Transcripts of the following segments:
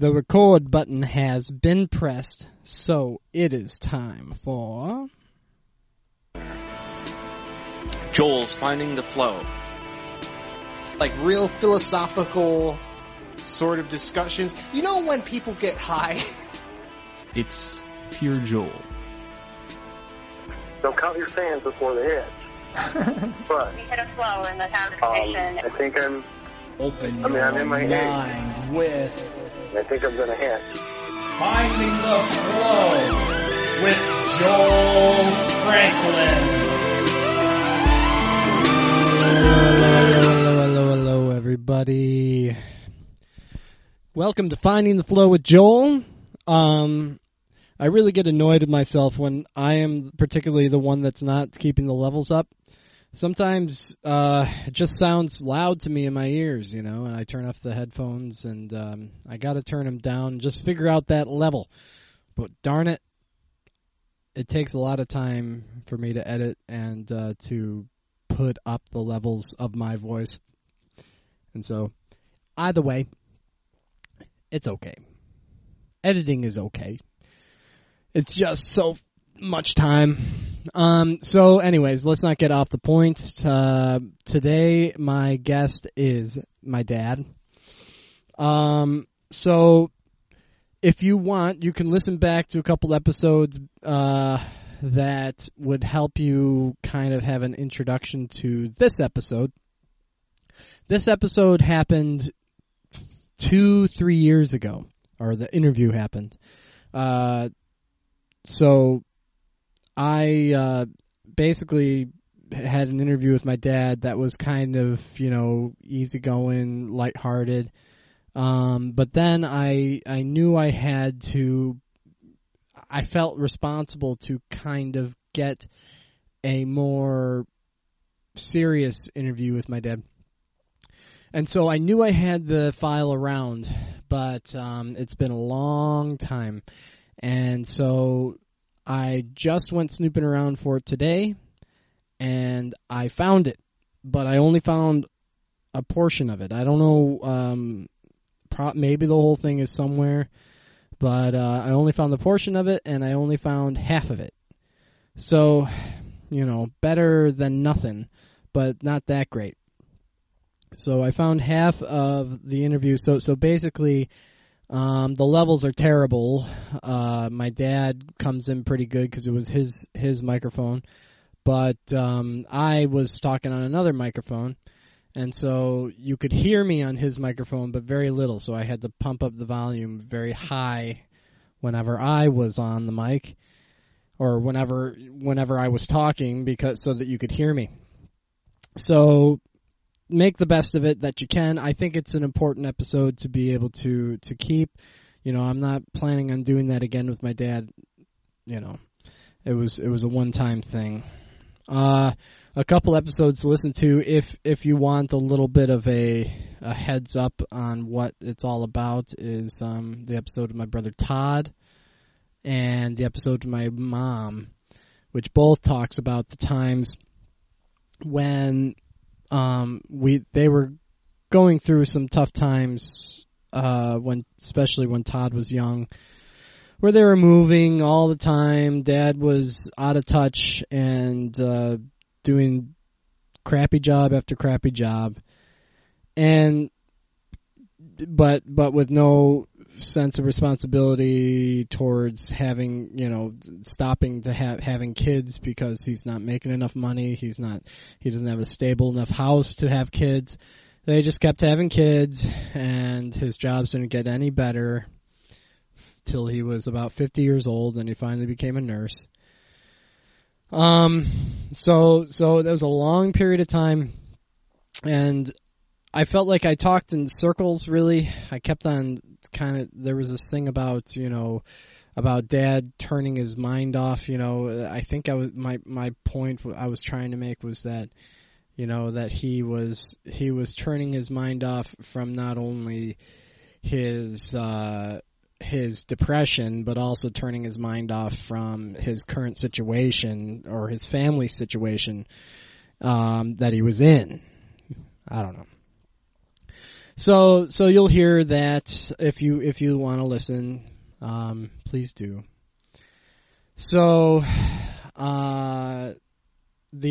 The record button has been pressed, so it is time for... Joel's Finding the Flow. Like real philosophical sort of discussions. You know when people get high? It's pure Joel. Don't count your fans before they hit. But we hit a flow in the conversation. I think I'm... Open your mind with... I think I'm going to hit. Finding the Flow with Joel Franklin. Hello, everybody. Welcome to Finding the Flow with Joel. I really get annoyed at myself when I am particularly the one that's not keeping the levels up. Sometimes it just sounds loud to me in my ears, you know, and I turn off the headphones, and I got to turn them down and just figure out that level. But darn it, it takes a lot of time for me to edit and to put up the levels of my voice. And so either way, it's okay. Editing is okay. It's just so much time. So anyways, let's not get off the point. Today my guest is my dad. So if you want, you can listen back to a couple episodes, that would help you kind of have an introduction to this episode. This episode happened 2-3 years ago, or the interview happened. So I basically had an interview with my dad that was kind of, you know, easygoing, lighthearted. But then I knew I had to, I felt responsible to kind of get a more serious interview with my dad. And so I knew I had the file around, but it's been a long time. And so... I just went snooping around for it today, and I found it, but I only found a portion of it. I don't know, maybe the whole thing is somewhere, but I only found the portion of it, and I only found half of it. So, you know, better than nothing, but not that great. So I found half of the interview, so basically... the levels are terrible. My dad comes in pretty good because it was his microphone, but I was talking on another microphone, and so you could hear me on his microphone, but very little, so I had to pump up the volume very high whenever I was on the mic, or whenever I was talking, because so that you could hear me. So... make the best of it that you can. I think it's an important episode to be able to keep. You know, I'm not planning on doing that again with my dad. You know, it was a one-time thing. A couple episodes to listen to if you want a little bit of a heads up on what it's all about is the episode of my brother Todd and the episode of my mom, which both talks about the times when... they were going through some tough times, especially when Todd was young, where they were moving all the time. Dad was out of touch and, doing crappy job after crappy job. And, but with no sense of responsibility towards having, you know, stopping to having kids because he's not making enough money. He doesn't have a stable enough house to have kids. They just kept having kids, and his jobs didn't get any better till he was about 50 years old, and he finally became a nurse. So there was a long period of time, and I felt like I talked in circles, really. I kept on kind of, there was this thing about, you know, about Dad turning his mind off, you know. I think I was, my point I was trying to make was that, you know, that he was turning his mind off from not only his depression, but also turning his mind off from his current situation or his family situation that he was in. I don't know. So you'll hear that if you want to listen, please do. So the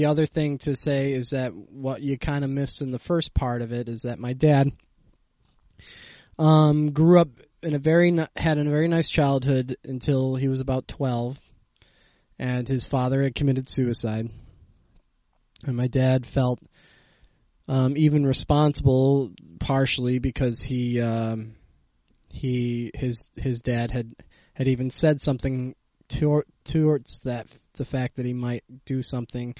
other thing to say is that what you kind of missed in the first part of it is that my dad grew up in a very nice childhood until he was about 12, and his father had committed suicide, and my dad felt even responsible partially because his dad had even said something towards that, the fact that he might do something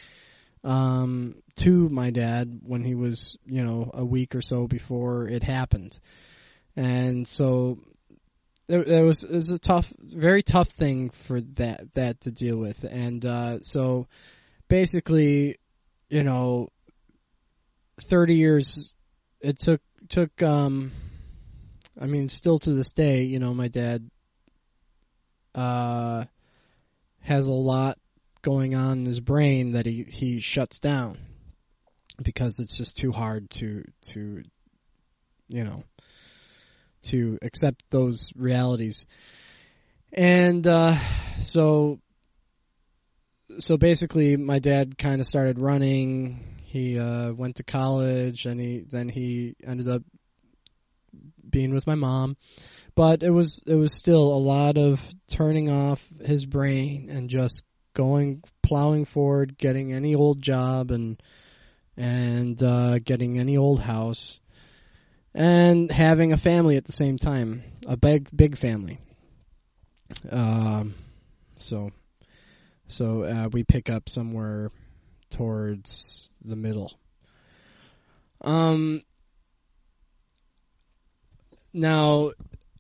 to my dad when he was, a week or so before it happened. And so it was a tough, very tough thing for that to deal with. And so basically, 30 years it took I mean, still to this day, my dad has a lot going on in his brain that he shuts down because it's just too hard to accept those realities. And so basically my dad kind of started running. He went to college, and he ended up being with my mom. But it was still a lot of turning off his brain and just plowing forward, getting any old job and getting any old house, and having a family at the same time, a big family. So we pick up somewhere towards the middle. Now,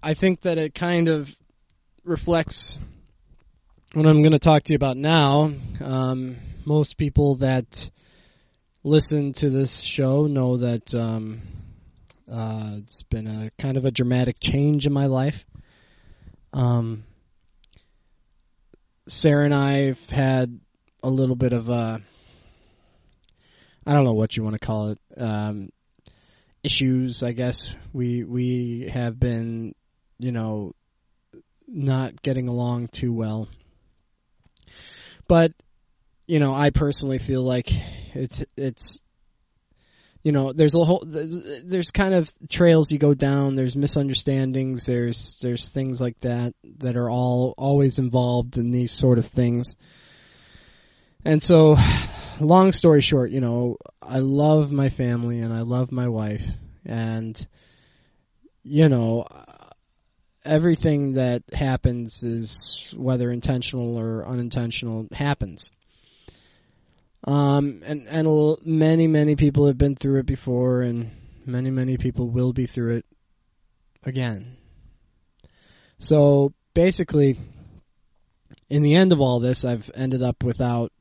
I think that it kind of reflects what I'm going to talk to you about now. Most people that listen to this show know that it's been a kind of a dramatic change in my life. Sarah and I've had a little bit of a, I don't know what you want to call it, issues, I guess. We have been, not getting along too well. But, I personally feel like it's there's a whole, there's kind of trails you go down, there's misunderstandings, there's things like that are always involved in these sort of things. And so, long story short, I love my family and I love my wife, and everything that happens, is whether intentional or unintentional, happens. And many people have been through it before, and many people will be through it again. So basically, in the end of all this, I've ended up without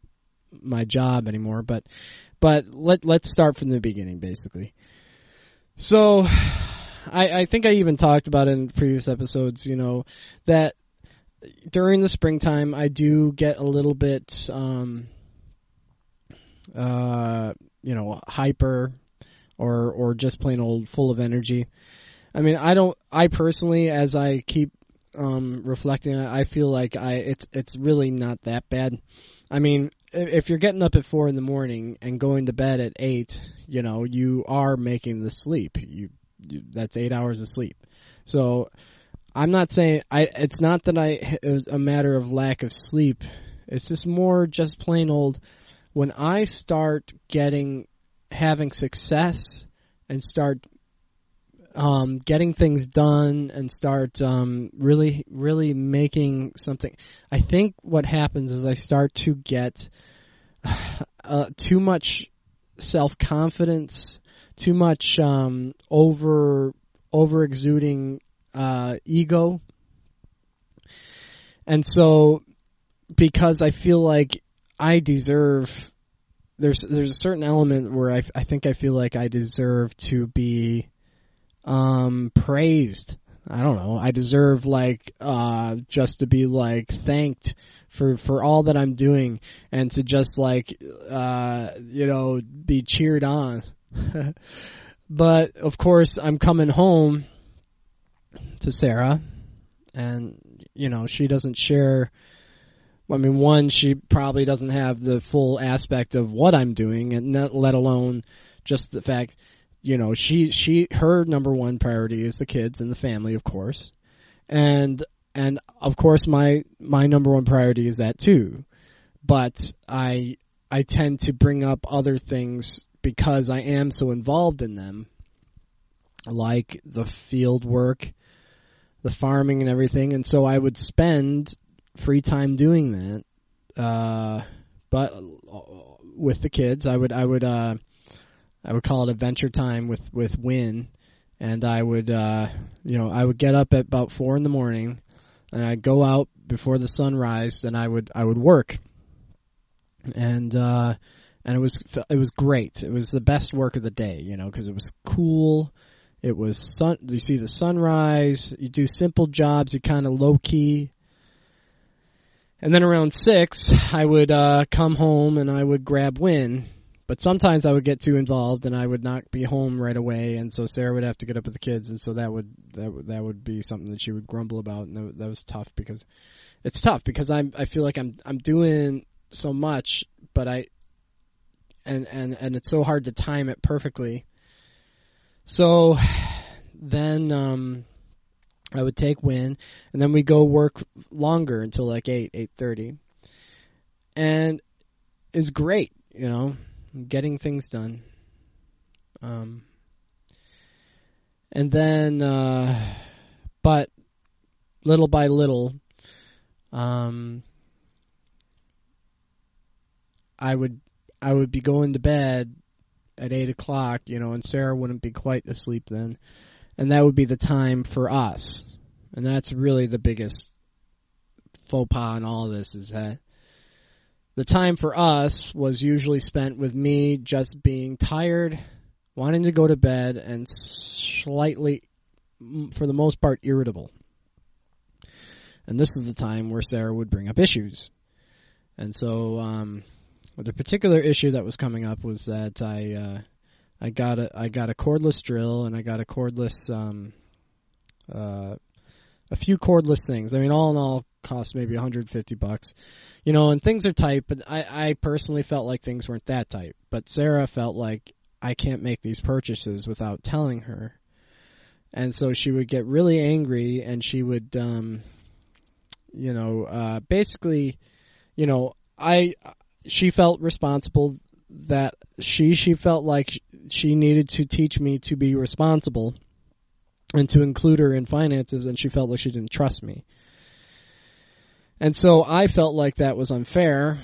my job anymore, but let's start from the beginning, basically. So I think I even talked about it in previous episodes, that during the springtime I do get a little bit hyper or just plain old full of energy. I mean, I personally, as I keep reflecting, I feel like it's really not that bad. I mean, if you're getting up at 4 in the morning and going to bed at 8, you are making the sleep. That's 8 hours of sleep. So I'm not saying it's not that it was a matter of lack of sleep. It's just more just plain old. When I start having success and start getting things done and start really making something, I think what happens is I start to get too much self-confidence, too much over exuding ego. And so, because I feel like I deserve, there's a certain element where I think I feel like I deserve to be praised. I don't know. I deserve just to be thanked for all that I'm doing, and to just be cheered on. But, of course, I'm coming home to Sarah, and, you know, she doesn't share... I mean, one, she probably doesn't have the full aspect of what I'm doing, and not, let alone just the fact, you know, her number one priority is the kids and the family, of course. And of course, my number one priority is that too. But I tend to bring up other things because I am so involved in them, like the field work, the farming and everything. And so I would spend free time doing that, but with the kids, I would call it adventure time with Wynn, and I would get up at about 4 a.m, and I'd go out before the sun rise, and I would work, and it was great. It was the best work of the day, you know, because it was cool. It was sun. You see the sunrise. You do simple jobs. You kind of low key. And then around 6, I would come home and I would grab Wynn. But sometimes I would get too involved and I would not be home right away, and so Sarah would have to get up with the kids, and so that would be something that she would grumble about, and that was tough because it's tough because I feel like I'm doing so much, but and it's so hard to time it perfectly. So then I would take Wynn, and then we go work longer until like 8:30, and it's great, you know, getting things done. And then, but little by little, I would be going to bed at 8:00, you know, and Sarah wouldn't be quite asleep then. And that would be the time for us. And that's really the biggest faux pas in all of this, is that the time for us was usually spent with me just being tired, wanting to go to bed, and slightly, for the most part, irritable. And this is the time where Sarah would bring up issues. And so the particular issue that was coming up was that I got a cordless drill, and I got a cordless, a few cordless things. I mean, all in all, cost maybe $150, you know. And things are tight, but I personally felt like things weren't that tight. But Sarah felt like I can't make these purchases without telling her, and so she would get really angry, and she would, you know, basically, you know, she felt responsible. That she felt like she needed to teach me to be responsible and to include her in finances, and she felt like she didn't trust me. And so I felt like that was unfair,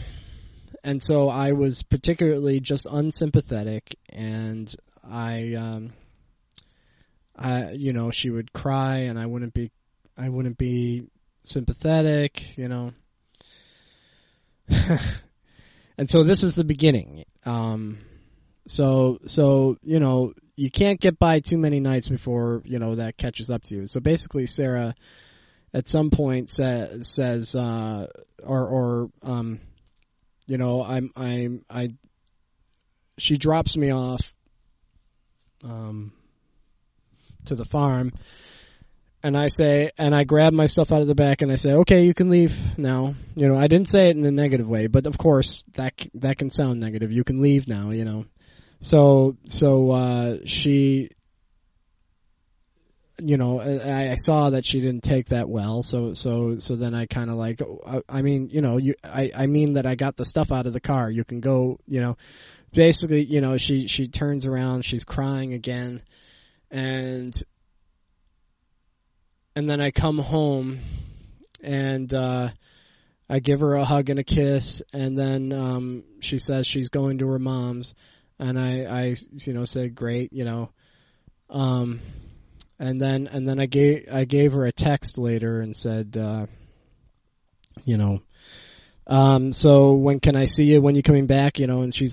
and so I was particularly just unsympathetic, and I you know, she would cry, and I wouldn't be sympathetic, you know. And so this is the beginning. So you know, you can't get by too many nights before, you know, that catches up to you. So basically, Sarah, at some point, says, you know, she drops me off, to the farm, and I grab my stuff out of the back, and I say, okay, you can leave now. You know, I didn't say it in a negative way, but of course that can sound negative. You can leave now, you know. So she, you know, I saw that she didn't take that well. So then I kind of like, I mean, you know, I mean that I got the stuff out of the car. You can go, you know, basically, you know, she turns around, she's crying again. And then I come home, and I give her a hug and a kiss, and then she says she's going to her mom's, and I you know, said great, you know, and then I gave her a text later and said, you know, so when can I see you? When you coming back? You know, and she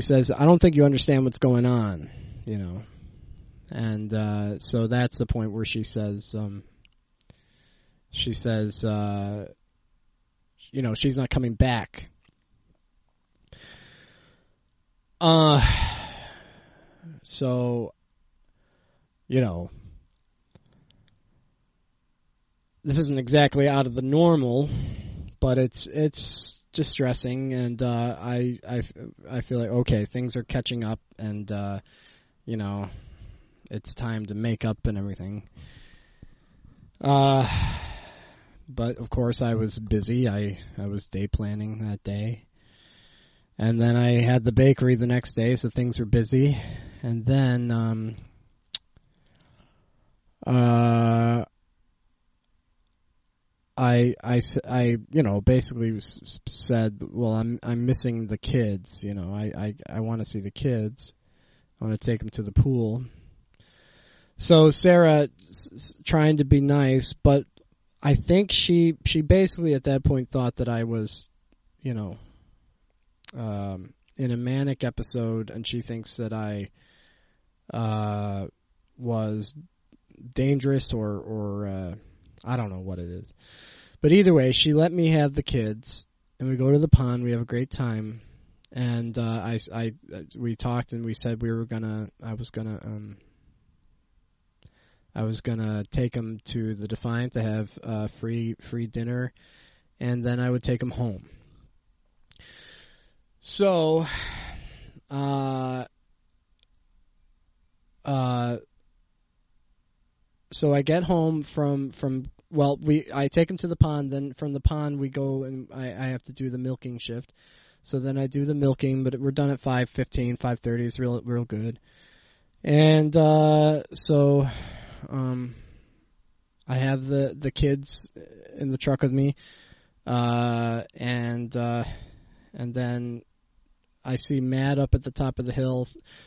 says I don't think you understand what's going on, you know. And so that's the point where she says you know, she's not coming back. So, you know, this isn't exactly out of the normal, but it's distressing, and I feel like, okay, things are catching up, and you know, it's time to make up and everything. But of course I was busy. I was day planning that day. And then I had the bakery the next day, so things were busy. And then I you know, basically said, well, I'm missing the kids, you know. I want to see the kids. I want to take them to the pool. So Sarah, trying to be nice, but I think she basically at that point thought that I was, you know, in a manic episode, and she thinks that I was dangerous or I don't know what it is. But either way, she let me have the kids, and we go to the pond. We have a great time. And we talked, and we said I was gonna take them to the Defiant to have free dinner, and then I would take them home. So, so I get home I take them to the pond. Then from the pond we go, and I have to do the milking shift. So then I do the milking, but we're done at 5:15, 5:30. It's real good. And I have the kids in the truck with me, and then I see Matt up at the top of the hill,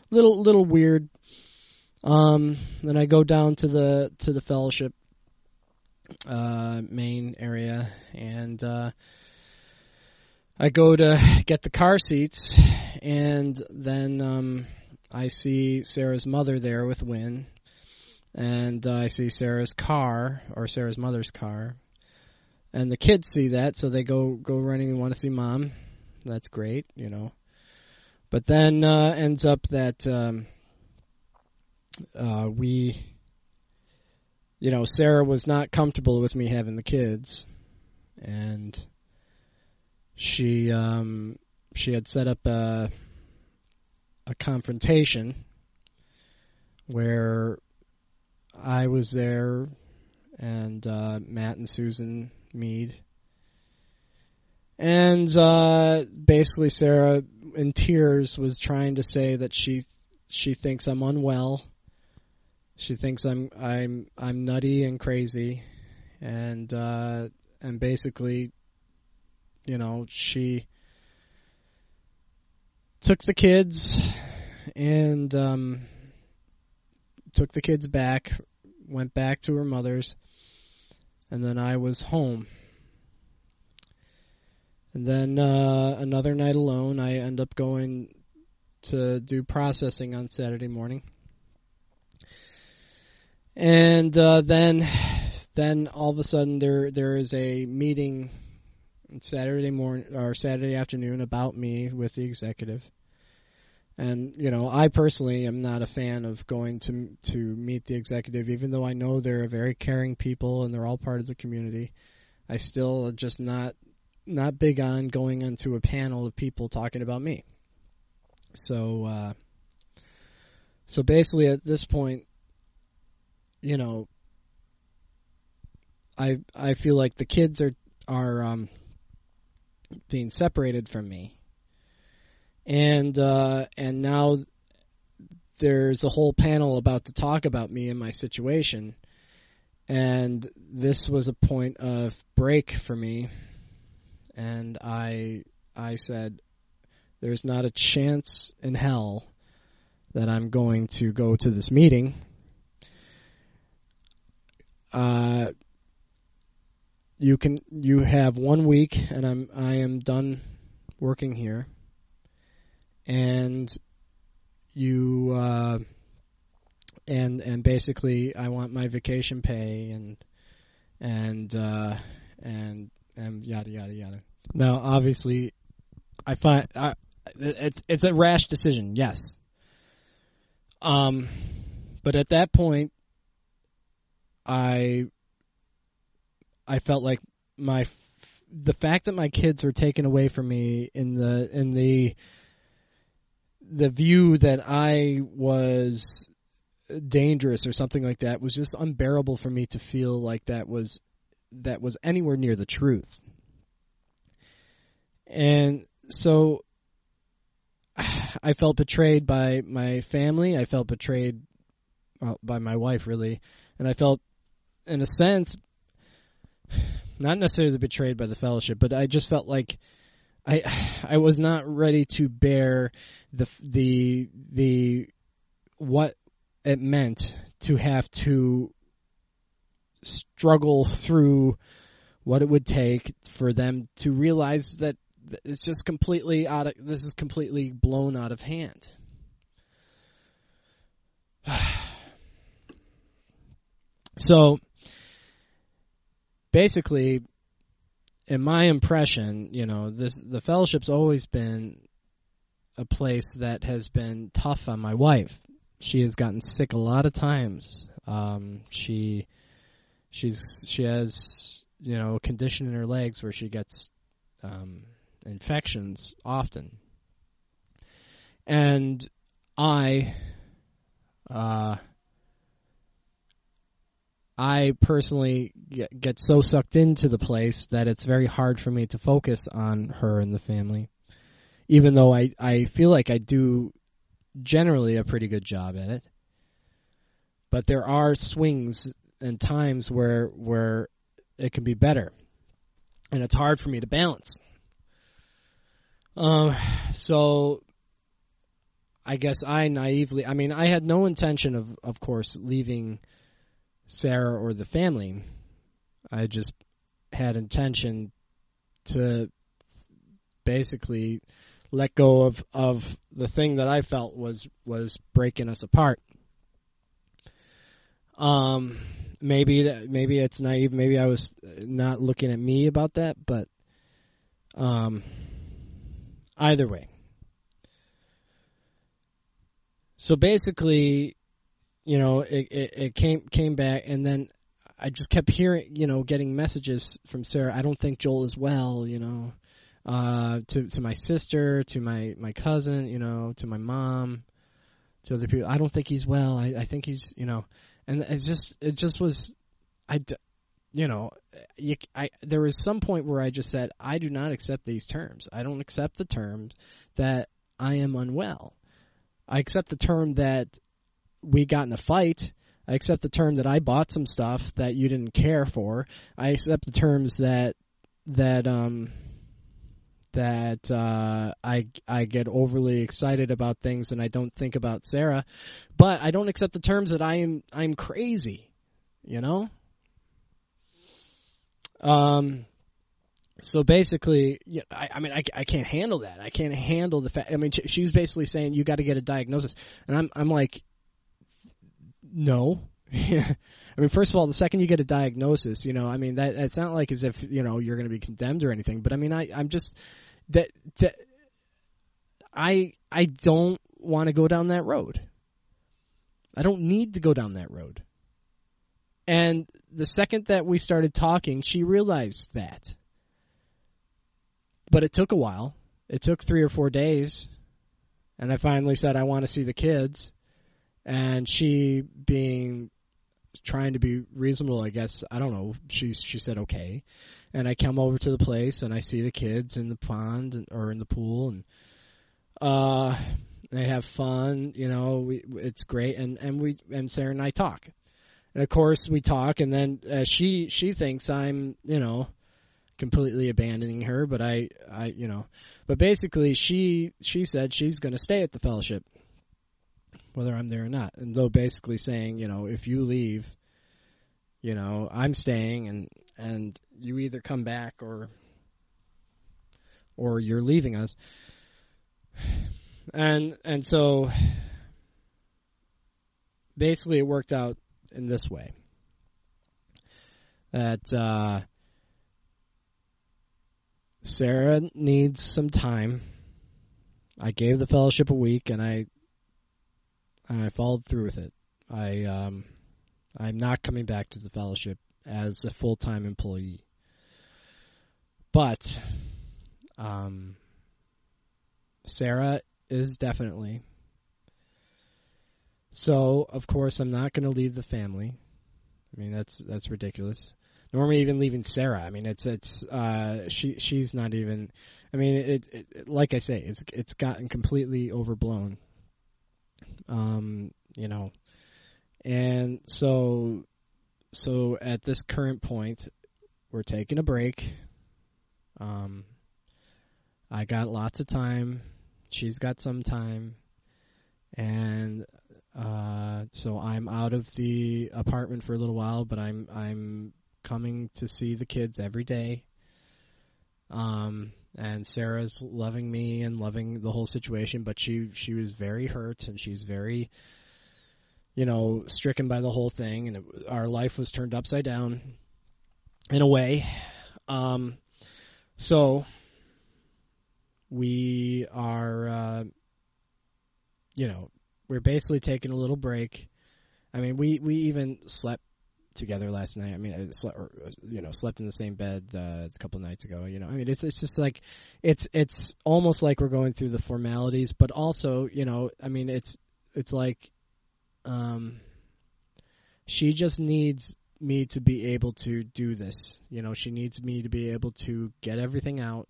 little weird. Then I go down to the fellowship main area, and I go to get the car seats, and then I see Sarah's mother there with Wynn. And I see Sarah's mother's car. And the kids see that, so they go running and want to see Mom. That's great, you know. But then ends up that we, you know, Sarah was not comfortable with me having the kids. And she had set up a confrontation where I was there, and Matt and Susan Mead, and basically Sarah, in tears, was trying to say that she thinks I'm unwell. She thinks I'm nutty and crazy, and basically, you know, she took the kids and took the kids back, went back to her mother's, and then I was home. And then another night alone, I end up going to do processing on Saturday morning. And then all of a sudden there is a meeting Saturday morning or Saturday afternoon about me with the executive. And, you know, I personally am not a fan of going to meet the executive, even though I know they're very caring people and they're all part of the community. I still am just not big on going onto a panel of people talking about me. So, so basically at this point, you know, I feel like the kids are being separated from me. And now there's a whole panel about to talk about me and my situation. And this was a point of break for me. And I said, there's not a chance in hell that I'm going to go to this meeting. You have 1 week, and I am done working here. And you, and basically I want my vacation pay and yada, yada, yada. Now, obviously I find it's a rash decision. Yes. But at that point, I felt like the fact that my kids were taken away from me in the view that I was dangerous or something like that was just unbearable for me to feel like that was anywhere near the truth. And so I felt betrayed by my family. I felt betrayed by my wife, really. And I felt, in a sense, not necessarily betrayed by the fellowship, but I just felt like I was not ready to bear the what it meant to have to struggle through what it would take for them to realize that it's just completely this is completely blown out of hand. So basically, in my impression, the fellowship's always been a place that has been tough on my wife. She has gotten sick a lot of times. She has, a condition in her legs where she gets infections often. And I personally get so sucked into the place that it's very hard for me to focus on her and the family, even though I feel like I do generally a pretty good job at it. But there are swings and times where it can be better, and it's hard for me to balance. So I guess I had no intention of course, leaving Sarah or the family. I just had intention to basically let go of the thing that I felt was breaking us apart. Maybe it's naive. Maybe I was not looking at me about that, but either way. So basically, it came back, and then I just kept hearing, getting messages from Sarah. I don't think Joel is well, to my sister, to my cousin, to my mom, to other people. I don't think he's well. I think he's, and it just was, there was some point where I just said, I do not accept these terms. I don't accept the term that I am unwell. I accept the term that we got in a fight. I accept the term that I bought some stuff that you didn't care for. I accept the terms that I get overly excited about things and I don't think about Sarah, but I don't accept the terms that I'm crazy, So basically, I can't handle that. I can't handle the fact. She's basically saying you got to get a diagnosis, and I'm like, no. First of all, the second you get a diagnosis, that it's not like as if you're going to be condemned or anything. But I'm just that I don't want to go down that road. I don't need to go down that road. And the second that we started talking, she realized that. But it took a while. It took 3 or 4 days, and I finally said I want to see the kids. And she, trying to be reasonable, I guess, I don't know, she said okay. And I come over to the place, and I see the kids in the pond or in the pool, and they have fun, it's great. And Sarah and I talk, and of course we talk, and then she thinks I'm completely abandoning her, but but basically she said she's going to stay at the fellowship, whether I'm there or not. And though basically saying, if you leave, I'm staying, and you either come back or you're leaving us. And so basically it worked out in this way, that Sarah needs some time. I gave the fellowship a week, and and I followed through with it. I'm not coming back to the fellowship as a full-time employee. But Sarah is definitely. So, of course, I'm not going to leave the family. I mean, that's ridiculous. Nor am I even leaving Sarah. I mean, she's not even. I mean, it like I say, it's gotten completely overblown. You know, and so at this current point, we're taking a break. I got lots of time. She's got some time, and. So I'm out of the apartment for a little while, but I'm coming to see the kids every day. And Sarah's loving me and loving the whole situation, but she was very hurt and she's very, you know, stricken by the whole thing. And our life was turned upside down in a way. So we are, we're basically taking a little break. I mean, we even slept together last night. I mean, I slept in the same bed a couple of nights ago. You know, I mean, it's just like it's almost like we're going through the formalities, but also, you know, I mean, it's like she just needs me to be able to do this. You know, she needs me to be able to get everything out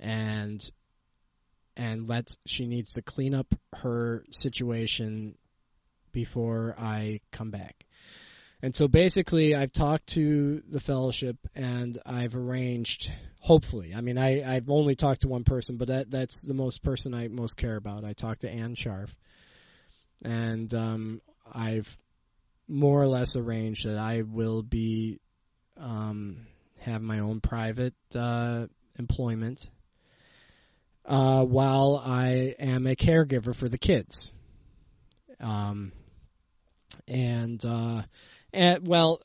and she needs to clean up her situation before I come back. And so basically I've talked to the fellowship and I've arranged, hopefully. I mean, I've only talked to one person, but that's the most person I most care about. I talked to Ann Scharf, and I've more or less arranged that I will be have my own private employment while I am a caregiver for the kids. And more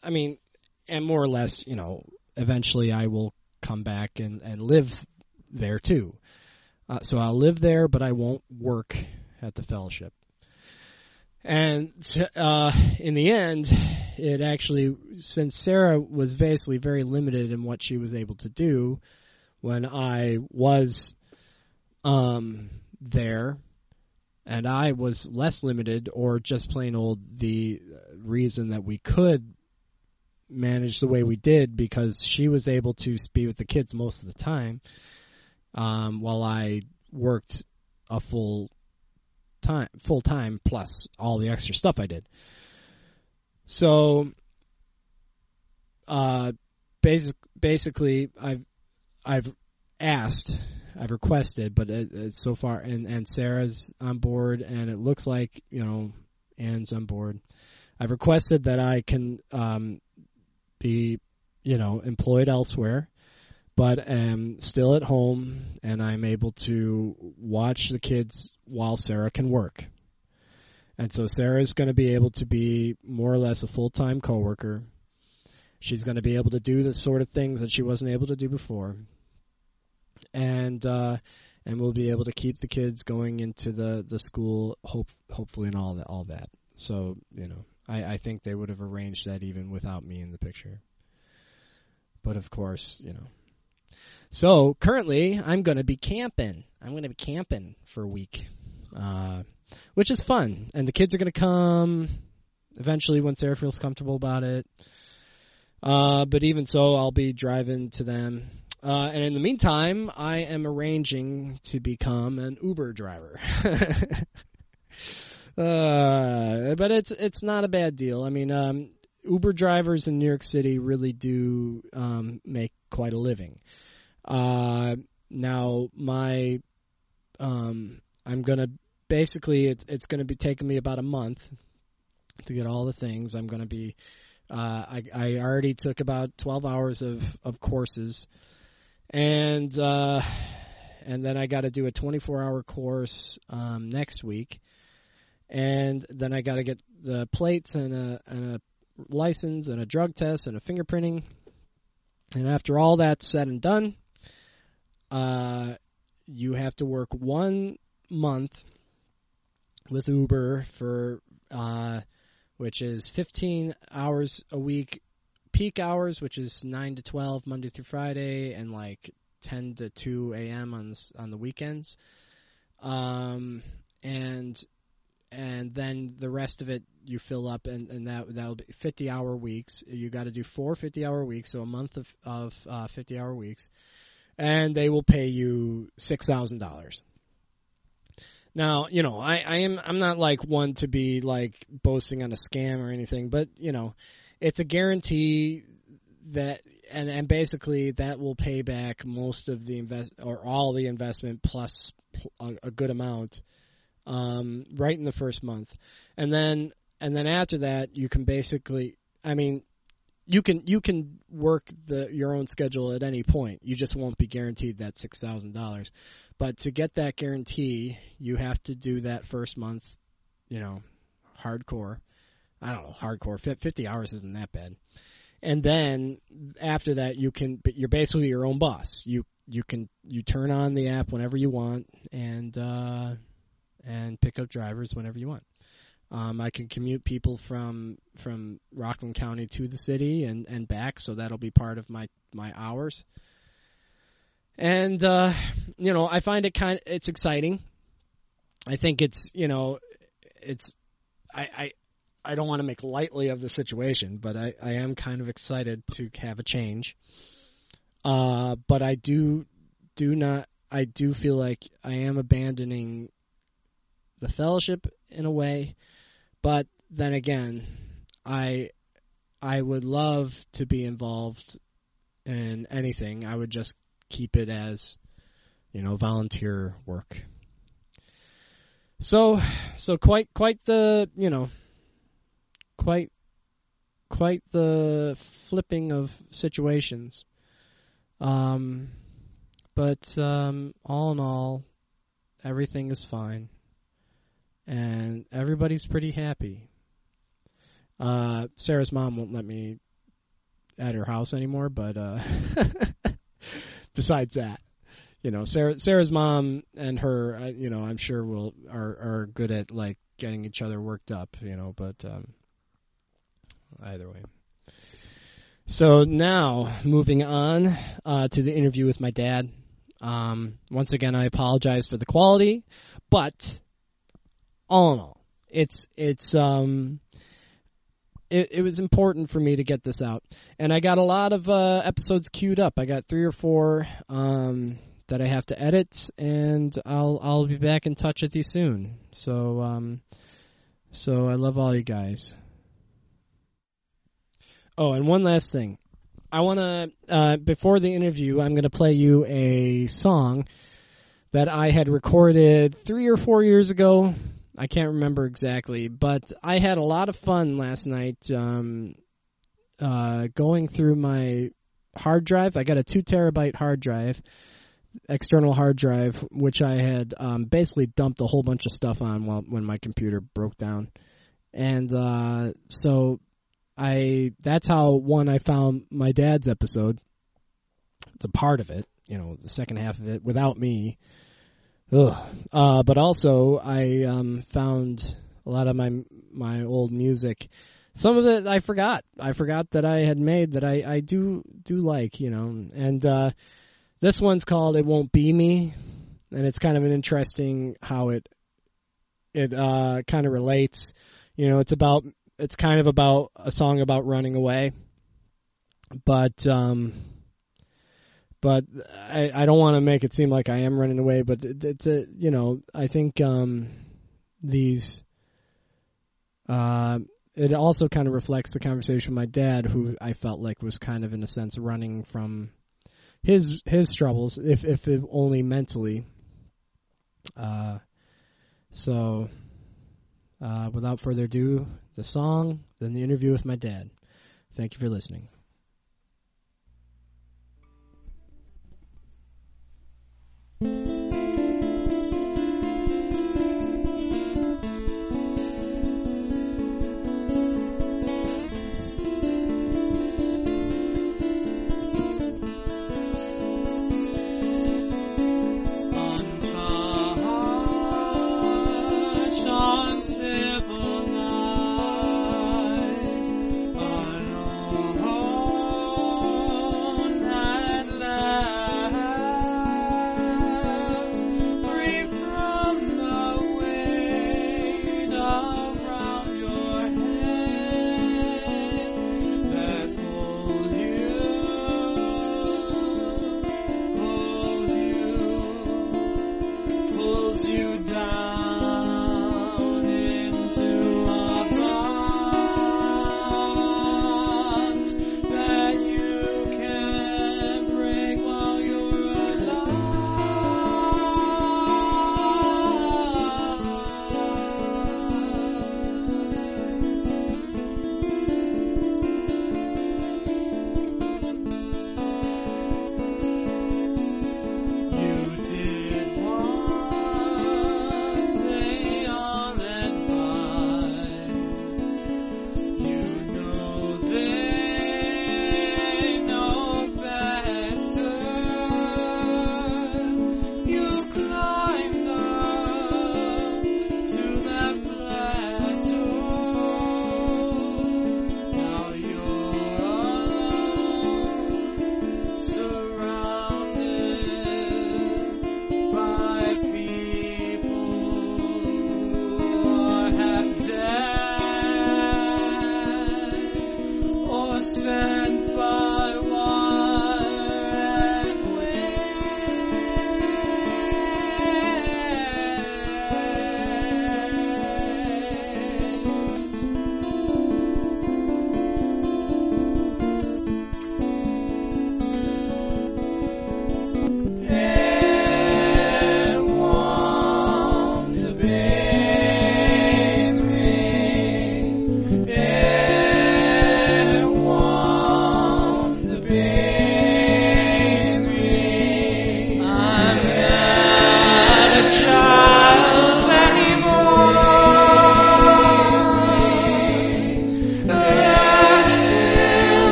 or less, you know, eventually I will come back and live there too. So I'll live there, but I won't work at the fellowship. And, in the end, it actually, since Sarah was basically very limited in what she was able to do when I was there, and I was less limited, or just plain old the reason that we could manage the way we did, because she was able to be with the kids most of the time, while I worked a full time plus all the extra stuff I did. So, basically, I've requested, but it's so far, and Sarah's on board, and it looks like, you know, Ann's on board. I've requested that I can be, you know, employed elsewhere, but am still at home, and I'm able to watch the kids while Sarah can work. And so Sarah's going to be able to be more or less a full-time coworker. She's going to be able to do the sort of things that she wasn't able to do before. And we'll be able to keep the kids going into the school, hopefully, and all that. So, you know, I think they would have arranged that even without me in the picture. But of course, you know. So currently, I'm going to be camping. I'm going to be camping for a week, which is fun. And the kids are going to come eventually when Sarah feels comfortable about it. But even so, I'll be driving to them. And in the meantime, I am arranging to become an Uber driver. But it's not a bad deal. I mean, Uber drivers in New York City really do make quite a living. Now, I'm going to basically, it's going to be taking me about a month to get all the things. I'm going to be, I already took about 12 hours of courses. And then I got to do a 24-hour course next week, and then I got to get the plates and a license and a drug test and a fingerprinting. And after all that's said and done, you have to work 1 month with Uber for which is 15 hours a week, peak hours, which is 9 to 12 Monday through Friday, and like 10 to 2 a.m. on the weekends. And then the rest of it you fill up, and that'll be 50-hour weeks. You got to do 4 50-hour weeks, so a month of 50-hour weeks, and they will pay you $6,000. Now, you know, I'm not like one to be like boasting on a scam or anything, but you know, it's a guarantee that, and basically that will pay back most of the all the investment plus a good amount, right in the first month. And then after that, you can basically, I mean, you can work your own schedule at any point. You just won't be guaranteed that $6,000. But to get that guarantee, you have to do that first month, you know, hardcore. I don't know, hardcore. 50 hours isn't that bad. And then after that, you're basically your own boss. You turn on the app whenever you want, and pick up drivers whenever you want. I can commute people from Rockland County to the city and back, so that'll be part of my hours. And you know, I find it's exciting. I think it's, you know, it's I don't want to make lightly of the situation, but I am kind of excited to have a change. But I do feel like I am abandoning the fellowship in a way. But then again, I would love to be involved in anything. I would just keep it as, you know, volunteer work. So quite the, you know, quite the flipping of situations. But all in all, everything is fine. And everybody's pretty happy. Sarah's mom won't let me at her house anymore, but besides that, you know, Sarah's mom and her, you know, I'm sure are good at like getting each other worked up, you know. But either way. So now moving on to the interview with my dad. Once again, I apologize for the quality, but. All in all, it was important for me to get this out, and I got a lot of episodes queued up. I got 3 or 4 that I have to edit, and I'll be back in touch with you soon. So I love all you guys. Oh, and one last thing, I want to before the interview, I'm going to play you a song that I had recorded 3 or 4 years ago. I can't remember exactly, but I had a lot of fun last night going through my hard drive. I got a 2 terabyte hard drive, external hard drive, which I had basically dumped a whole bunch of stuff on when my computer broke down. And so that's how, one, I found my dad's episode, the part of it, you know, the second half of it without me. But also I found a lot of my old music. Some of it I forgot that I had made, that I do like, you know. And this one's called "It Won't Be Me," and it's kind of an interesting how it kind of relates. You know, it's kind of about a song about running away, but I don't want to make it seem like I am running away, but you know, I think it also kind of reflects the conversation with my dad, who I felt like was kind of, in a sense, running from his troubles, if only mentally. So without further ado, the song, then the interview with my dad. Thank you for listening.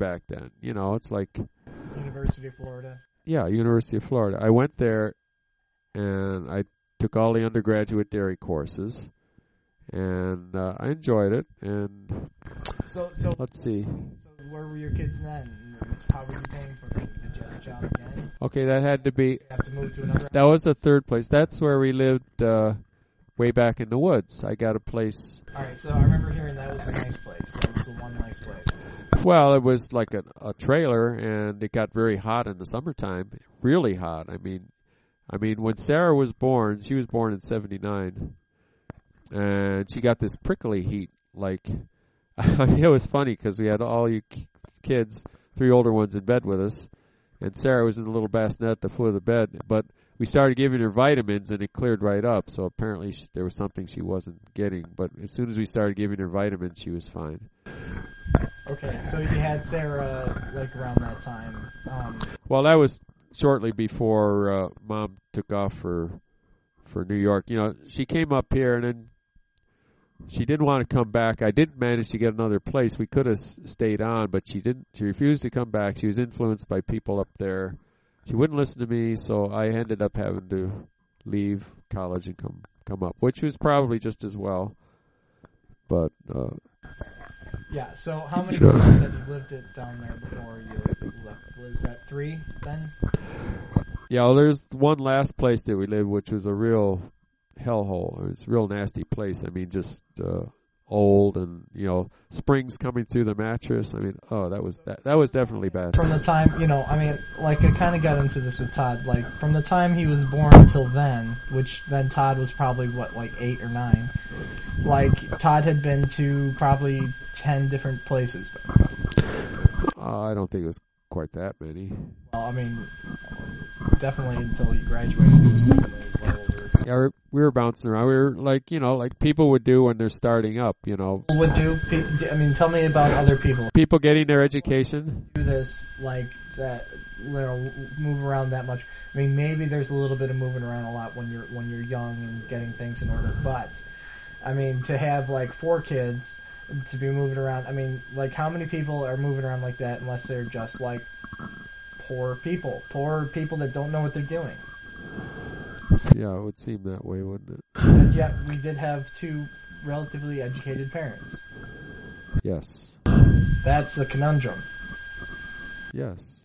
back then. You know, it's like University of Florida. Yeah, University of Florida. I went there and I took all the undergraduate dairy courses, and I enjoyed it. And so let's see. So where were your kids then? How were you paying for it? Did you have a job again? Okay, that had to be. Have to move to another. That was the third place. That's where we lived. Way back in the woods. I got a place. All right, so I remember hearing that was a nice place. That was the one nice place. Well, it was like a trailer, and it got very hot in the summertime. Really hot. I mean, when Sarah was born, she was born in '79, and she got this prickly heat. Like, I mean, it was funny because we had all you kids, three older ones, in bed with us, and Sarah was in a little bassinet at the foot of the bed, but we started giving her vitamins, and it cleared right up. So apparently there was something she wasn't getting. But as soon as we started giving her vitamins, she was fine. Okay, so you had Sarah like around that time. Well, that was shortly before Mom took off for New York. You know, she came up here, and then she didn't want to come back. I didn't manage to get another place. We could have stayed on, but she didn't. She refused to come back. She was influenced by people up there. She wouldn't listen to me, so I ended up having to leave college and come up, which was probably just as well. But yeah. So how many places had you lived at down there before you left? Was that three then? Yeah. Well, there's one last place that we lived, which was a real hellhole. It was a real nasty place. I mean, just old, and you know, springs coming through the mattress. I mean, oh, that was definitely bad. From the time, you know, I mean, like, I kind of got into this with Todd, like from the time he was born until then, which then Todd was probably what, like 8 or 9, like Todd had been to probably 10 different places. I don't think it was quite that many. Well, I mean, definitely until he graduated, he was definitely well over. Yeah, we were bouncing around. We were like, you know, like people would do when they're starting up, you know. Would do? I mean, tell me about other people. People getting their education. Do this, like, that, you know, move around that much. I mean, maybe there's a little bit of moving around a lot when you're young and getting things in order. But, I mean, to have, like, 4 kids, to be moving around, I mean, like, how many people are moving around like that unless they're just, like, poor people that don't know what they're doing? Yeah, it would seem that way, wouldn't it? And yet, we did have 2 relatively educated parents. Yes. That's a conundrum. Yes.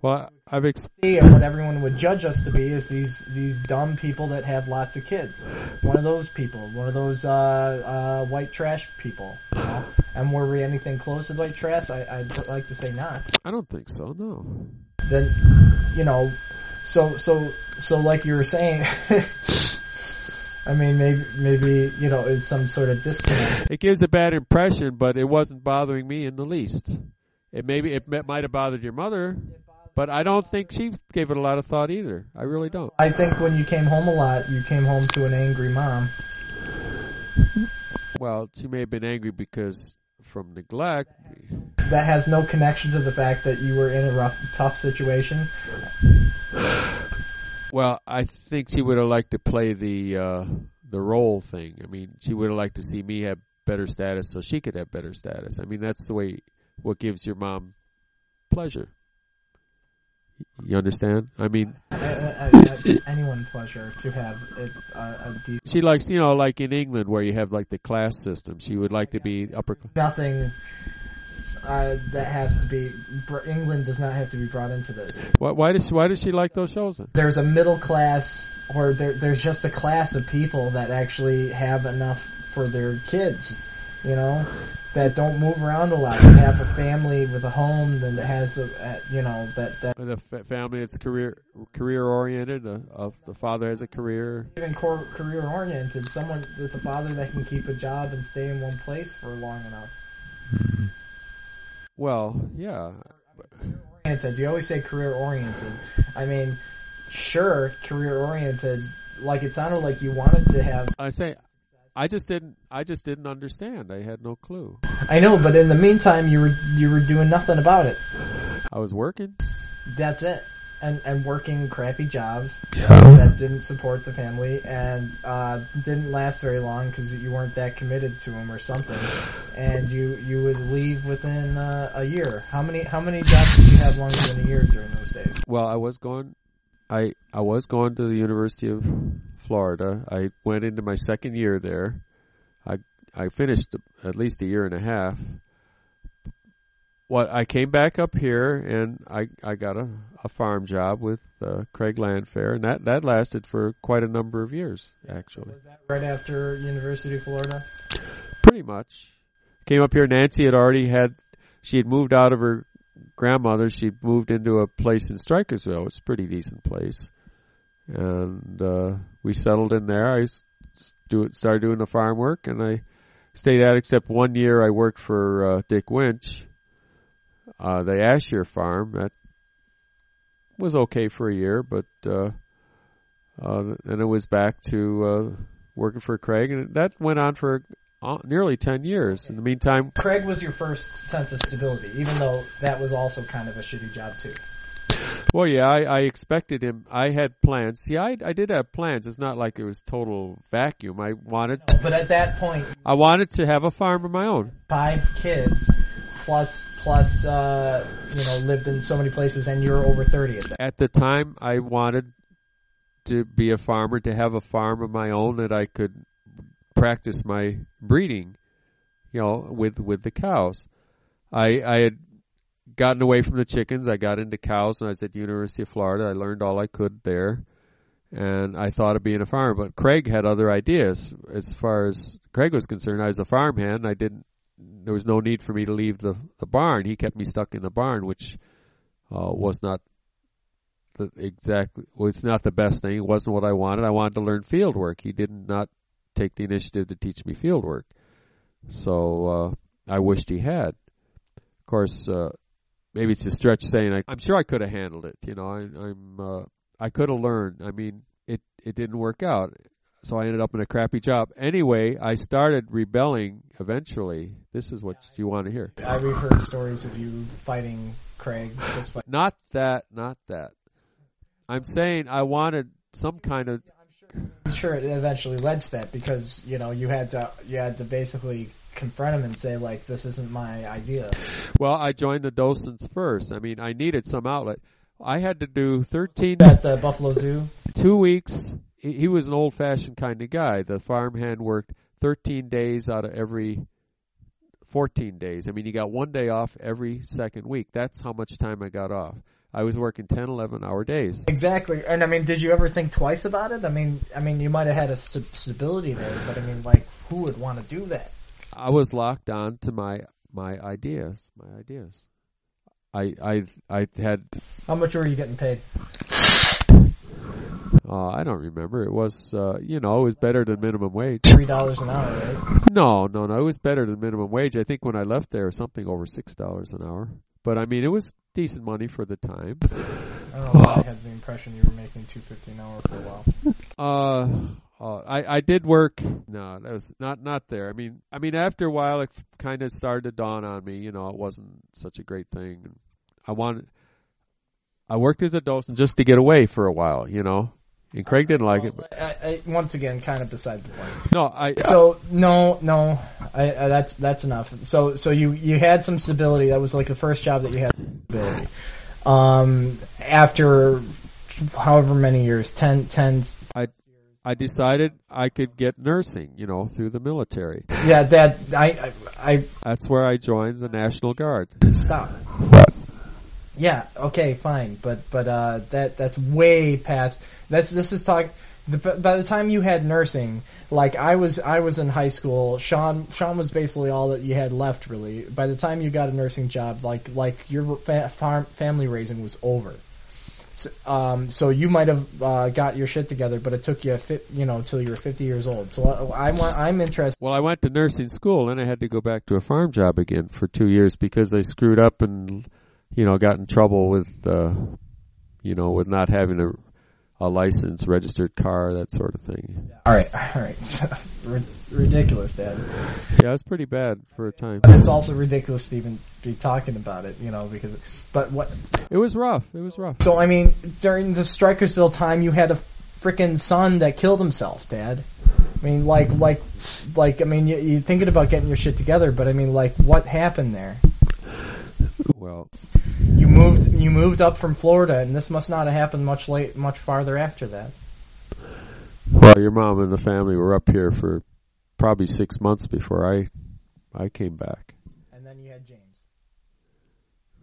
Well, I've see what everyone would judge us to be is these dumb people that have lots of kids. One of those people, one of those white trash people. You know? And were we anything close to white trash? I'd like to say not. I don't think so. No. Then, you know. So, like you were saying, I mean, maybe, you know, it's some sort of disconnect. It gives a bad impression, but it wasn't bothering me in the least. It might have bothered your mother, but I don't think she gave it a lot of thought either. I really don't. I think when you came home a lot, you came home to an angry mom. Well, she may have been angry because from neglect. That has no connection to the fact that you were in a tough situation. Well, I think she would have liked to play the role thing. I mean, she would have liked to see me have better status so she could have better status. I mean, that's the way what gives your mom pleasure. You understand? I mean, I gives anyone pleasure to have a decent. She likes, you know, like in England where you have like the class system. She would like to be upper. Nothing. That has to be. England does not have to be brought into this. Why does she like those shows then? There's a middle class, or there's just a class of people that actually have enough for their kids, you know, that don't move around a lot. That have a family with a home that has a, you know, that. And a family that's career oriented. The father has a career. Even career oriented, someone with a father that can keep a job and stay in one place for long enough. Well, yeah. Career-oriented. You always say career-oriented. I mean, sure, career-oriented. Like it sounded like you wanted to have. I say, I just didn't understand. I had no clue. I know, but in the meantime, you were doing nothing about it. I was working. That's it. and working crappy jobs that didn't support the family and didn't last very long because you weren't that committed to them or something, and you would leave within a year. How many jobs did you have longer than a year during those days? Well, I was going to the University of Florida. I went into my second year there. I finished at least a year and a half. Well, I came back up here, and I got a farm job with Craig Landfair, and that lasted for quite a number of years, actually. Was that right after University of Florida? Pretty much. Came up here. Nancy had moved out of her grandmother. She'd moved into a place in Strikersville. It's a pretty decent place. And we settled in there. I started doing the farm work, and I stayed out except one year I worked for Dick Winch. The Asher farm, that was okay for a year, but then it was back to working for Craig, and that went on for nearly 10 years. In the meantime, Craig was your first sense of stability, even though that was also kind of a shitty job too. Well, yeah, I expected him. I had plans. See, I did have plans. It's not like it was total vacuum. But at that point, I wanted to have a farm of my own. 5 kids. Plus, lived in so many places, and you're over 30 at the time. I wanted to be a farmer, to have a farm of my own that I could practice my breeding, with the cows. I had gotten away from the chickens. I got into cows when I was at the University of Florida. I learned all I could there, and I thought of being a farmer. But Craig had other ideas. As far as Craig was concerned, I was a farmhand, and there was no need for me to leave the barn. He kept me stuck in the barn, which was not the best thing. It wasn't what I wanted. I wanted to learn field work. He did not take the initiative to teach me field work. So I wished he had. Of course, maybe it's a stretch saying I'm sure I could have handled it. I could have learned. I mean, it didn't work out. So I ended up in a crappy job. Anyway, I started rebelling eventually. This is what you want to hear. I've heard stories of you fighting Craig. Not that. I'm saying I wanted some kind of... I'm sure it eventually led to that because, you had to basically confront him and say, this isn't my idea. Well, I joined the docents first. I mean, I needed some outlet. I had to do 13... At the Buffalo Zoo? 2 weeks... He was an old-fashioned kind of guy. The farmhand worked 13 days out of every 14 days. I mean, he got 1 day off every second week. That's how much time I got off. I was working 10, 11-hour days. Exactly. And, did you ever think twice about it? I mean, you might have had a stability there, but, who would want to do that? I was locked on to my ideas, I had... How much were you getting paid? I don't remember. It was, it was better than minimum wage. $3 an hour, right? No. It was better than minimum wage. I think when I left there, something over $6 an hour. But, it was decent money for the time. I don't know why I had the impression you were making $2.50 an hour for a while. I did work. No, that was not there. I mean, after a while, it kind of started to dawn on me. It wasn't such a great thing. I worked as a docent just to get away for a while, And Craig didn't like it. But. I, once again, kind of beside the point. That's enough. So you had some stability. That was like the first job that you had stability. After however many years, 10. I decided I could get nursing, through the military. Yeah, that's where I joined the National Guard. Stop. Yeah. Okay. Fine. But that's way past. This is talk. By the time you had nursing, I was in high school. Sean was basically all that you had left, really. By the time you got a nursing job, like your family raising was over. So you might have got your shit together, but it took you till you were 50 years old. So I'm interested. Well, I went to nursing school, and I had to go back to a farm job again for 2 years because I screwed up and. Got in trouble with not having a license, registered car, that sort of thing. All right. So, ridiculous, Dad. Yeah, it's pretty bad for a time. But it's also ridiculous to even be talking about it, you know, because – but what – It was rough. So, I mean, during the Strikersville time, you had a freaking son that killed himself, Dad. I mean, I mean, you're thinking about getting your shit together, but, I mean, like, what happened there? Well, you moved up from Florida, and this must not have happened much farther after that. Well, your mom and the family were up here for probably 6 months before I came back. And then you had James.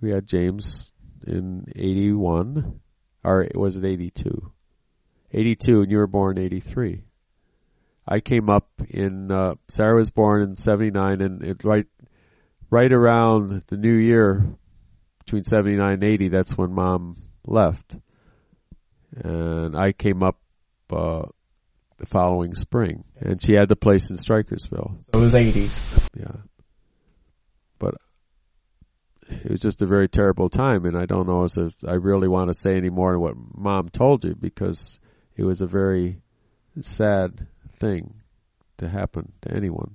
We had James in 81, or was it 82? 82, and you were born 83. I came up in Sarah was born in 79, and it right around the new year, between 79 and 80, that's when Mom left. And I came up the following spring, and she had the place in Strikersville. So it was 80s. Yeah. But it was just a very terrible time, and I don't know if I really want to say any more than what Mom told you, because it was a very sad thing to happen to anyone.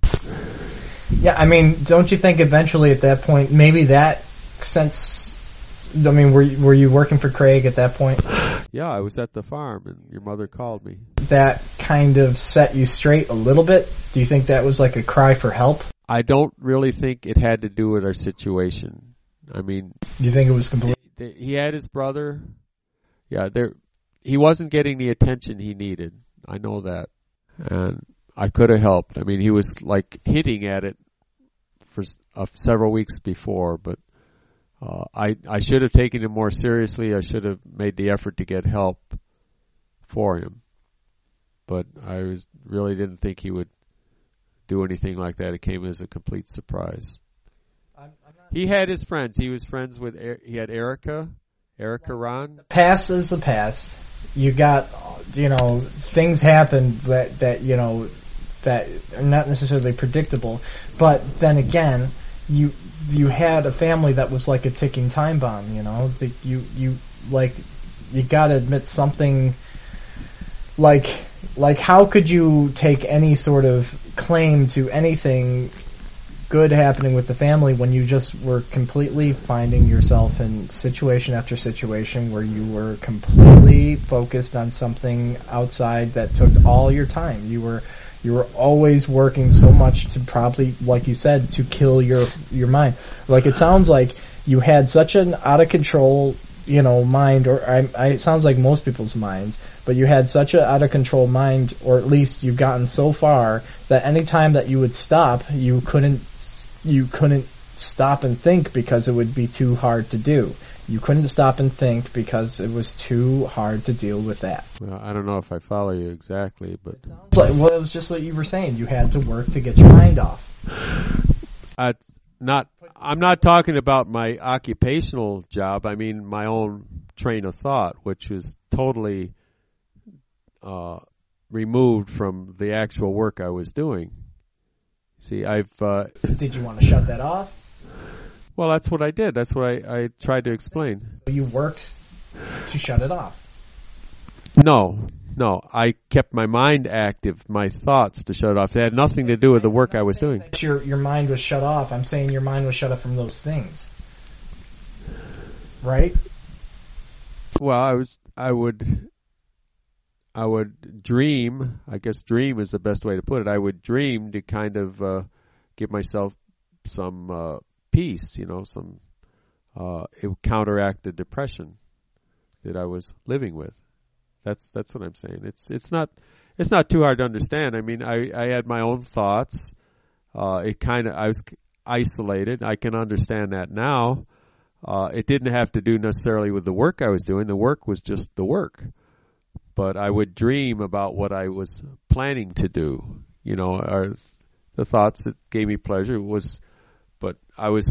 Yeah, I mean, don't you think eventually at that point, maybe that sense, I mean, were you working for Craig at that point? Yeah, I was at the farm, and your mother called me. That kind of set you straight a little bit? Do you think that was like a cry for help? I don't really think it had to do with our situation. I mean... You think it was complete? He had his brother. Yeah, he wasn't getting the attention he needed. I know that. And I could have helped. I mean, he was like hitting at it for several weeks before, but I should have taken him more seriously. I should have made the effort to get help for him, but I really didn't think he would do anything like that. It came as a complete surprise. He had his friends. He was friends with. He had Erica Ron. The past is the past. You got, you know, things happened that you know. That are not necessarily predictable, but then again, you had a family that was like a ticking time bomb, you know. You gotta admit something. Like how could you take any sort of claim to anything good happening with the family when you just were completely finding yourself in situation after situation where you were completely focused on something outside that took all your time? You were always working so much to probably, like you said, to kill your mind. Like, it sounds like you had such an out of control, you know, mind, or it sounds like most people's minds, but you had such an out of control mind, or at least you've gotten so far that any time that you would stop, you couldn't stop and think because it would be too hard to do. You couldn't stop and think because it was too hard to deal with that. Well, I don't know if I follow you exactly, but... it was just what you were saying. You had to work to get your mind off. I'm not talking about my occupational job. I mean my own train of thought, which was totally removed from the actual work I was doing. See, Did you want to shut that off? Well, that's what I did. That's what I tried to explain. So you worked to shut it off? No. I kept my mind active, my thoughts to shut it off. They had nothing to do with the work I was doing. Your mind was shut off. I'm saying your mind was shut off from those things. Right? Well, I would dream. I guess dream is the best way to put it. I would dream to kind of give myself some... peace, you know, some it would counteract the depression that I was living with. That's what I'm saying. It's not too hard to understand. I mean, I had my own thoughts. I was isolated. I can understand that now. It didn't have to do necessarily with the work I was doing. The work was just the work. But I would dream about what I was planning to do. You know, or the thoughts that gave me pleasure was. But I was,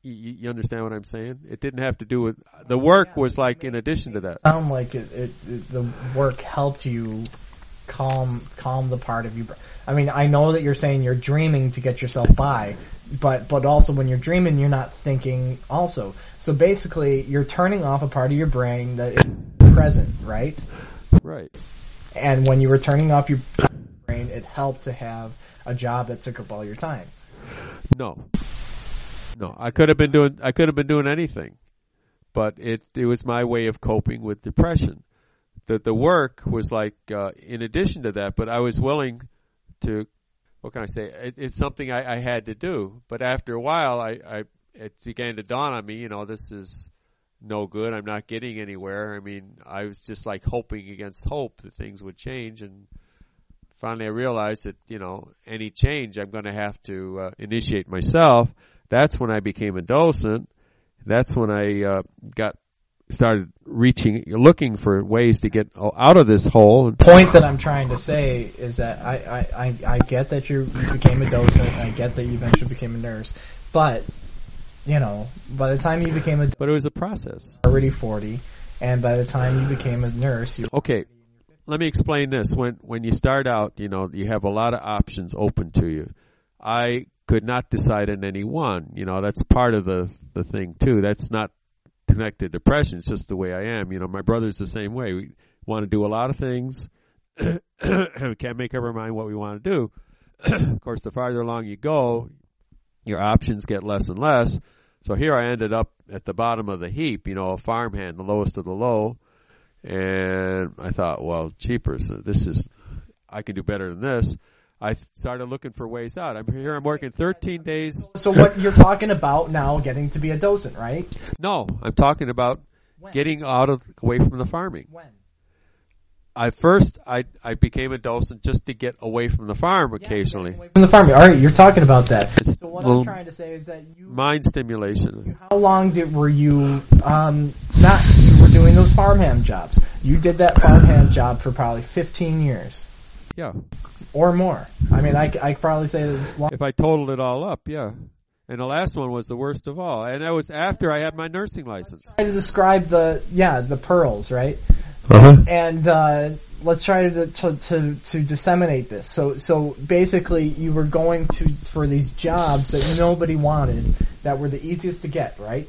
you understand what I'm saying? It didn't have to do with, the work was like in addition to that. It sounded like the work helped you calm the part of you. I mean, I know that you're saying you're dreaming to get yourself by, but also when you're dreaming, you're not thinking also. So basically, you're turning off a part of your brain that is present, right? Right. And when you were turning off your brain, it helped to have a job that took up all your time. No, I could have been doing anything, but it was my way of coping with depression. The work was like in addition to that, but I was willing to. What can I say? It's something I had to do. But after a while, it began to dawn on me, you know, this is no good. I'm not getting anywhere. I mean, I was just like hoping against hope that things would change. And finally I realized that, you know, any change I'm going to have to initiate myself. That's when I became a docent. That's when I started looking for ways to get out of this hole. The point that I'm trying to say is that I get that you became a docent. I get that you eventually became a nurse, but you know, by the time you became a docent, but it was a process. Already 40, and by the time you became a nurse, you okay. Let me explain this. When you start out, you know, you have a lot of options open to you. I could not decide on any one. You know, that's part of the thing too. That's not connected depression. It's just the way I am. You know, my brother's the same way. We want to do a lot of things. We can't make up our mind what we want to do. Of course, the farther along you go, your options get less and less. So here I ended up at the bottom of the heap, you know, a farmhand, the lowest of the low. And I thought, well, cheapers, I can do better than this. I started looking for ways out. I'm working 13 days. So what you're talking about now, getting to be a docent, right? No, I'm talking about getting away from the farming. When? I became a docent just to get away from the farm occasionally. Away from the farming. All right, you're talking about that. So what I'm trying to say is that you... Mind stimulation. How long were you you were doing those farmhand jobs? You did that farmhand job for probably 15 years. Yeah. Or more. I mean, I probably say that it's long. If I totaled it all up, yeah. And the last one was the worst of all. And that was after I had my nursing license. Let's try to describe the pearls, right? Uh-huh. And let's try to disseminate this. So basically you were going for these jobs that nobody wanted that were the easiest to get, right?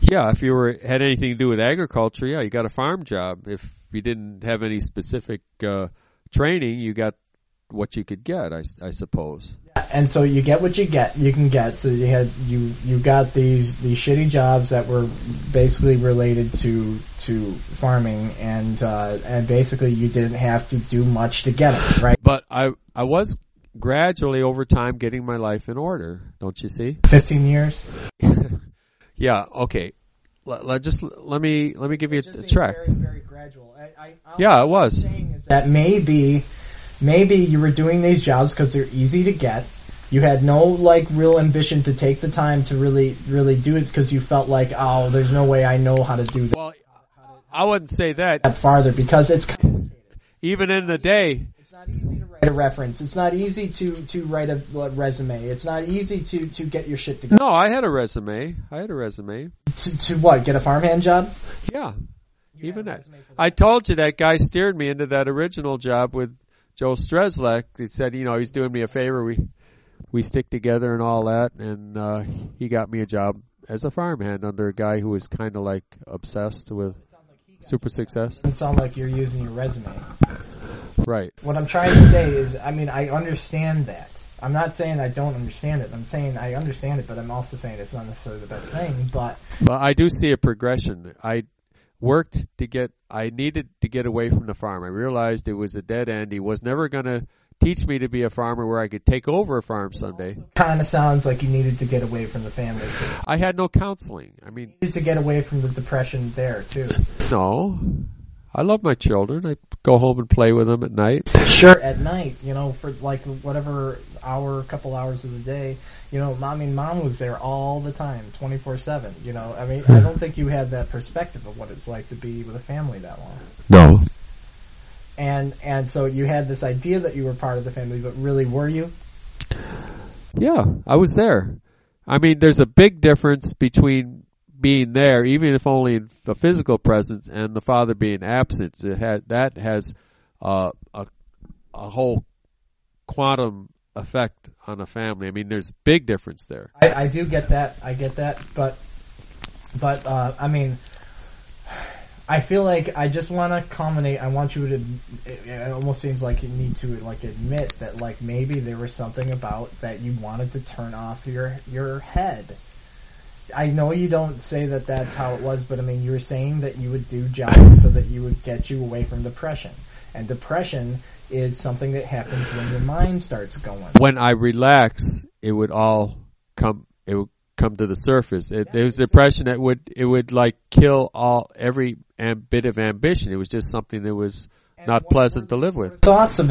Yeah, if you had anything to do with agriculture, yeah, you got a farm job. If you didn't have any specific training, you got what you could get, I suppose. Yeah, and so you get what you can get. So you got these shitty jobs that were basically related to farming, and basically you didn't have to do much to get it, right? But I was gradually over time getting my life in order, don't you see? 15 years. Yeah, okay. Let me give you a track. Very, very gradual. It was. That maybe you were doing these jobs because they're easy to get. You had no real ambition to take the time to really do it because you felt like, oh, there's no way I know how to do this. Well, I wouldn't say that farther because it's complicated. Even in the day, it's not easy to write a reference. It's not easy to write a resume. It's not easy to get your shit together. No, I had a resume. To what? Get a farmhand job? Yeah. Even that. I told you that guy steered me into that original job with Joel Strezleck. He said, you know, he's doing me a favor. We stick together and all that. And he got me a job as a farmhand under a guy who was kind of obsessed with super success. It doesn't sound like you're using your resume. Right. What I'm trying to say is, I mean, I understand that. I'm not saying I don't understand it. I'm saying I understand it, but I'm also saying it's not necessarily the best thing. But well, I do see a progression. I needed to get away from the farm. I realized it was a dead end. He was never going to teach me to be a farmer where I could take over a farm someday. Kind of sounds like you needed to get away from the family too. I had no counseling. I mean, you needed to get away from the depression there too. No, I love my children. I go home and play with them at night. Sure, at night, you know, for whatever hour, couple hours of the day, you know, mom was there all the time, 24/7, you know. I mean, I don't think you had that perspective of what it's like to be with a family that long. No. And so you had this idea that you were part of the family, but really were you? Yeah, I was there. I mean, there's a big difference between being there, even if only in the physical presence, and the father being absent. That has a whole quantum effect on a family. I mean, there's a big difference there. I do get that. I get that. But I mean, I feel like I just want to culminate. I want you to. It almost seems like you need to like admit that like maybe there was something about that you wanted to turn off your head. I know you don't say that that's how it was, but I mean you were saying that you would do jobs so that you would get you away from depression. And depression is something that happens when your mind starts going. When I relax, it would all come. It would come to the surface. It was depression that would like kill every bit of ambition. It was just something that was not pleasant to live with. Thoughts of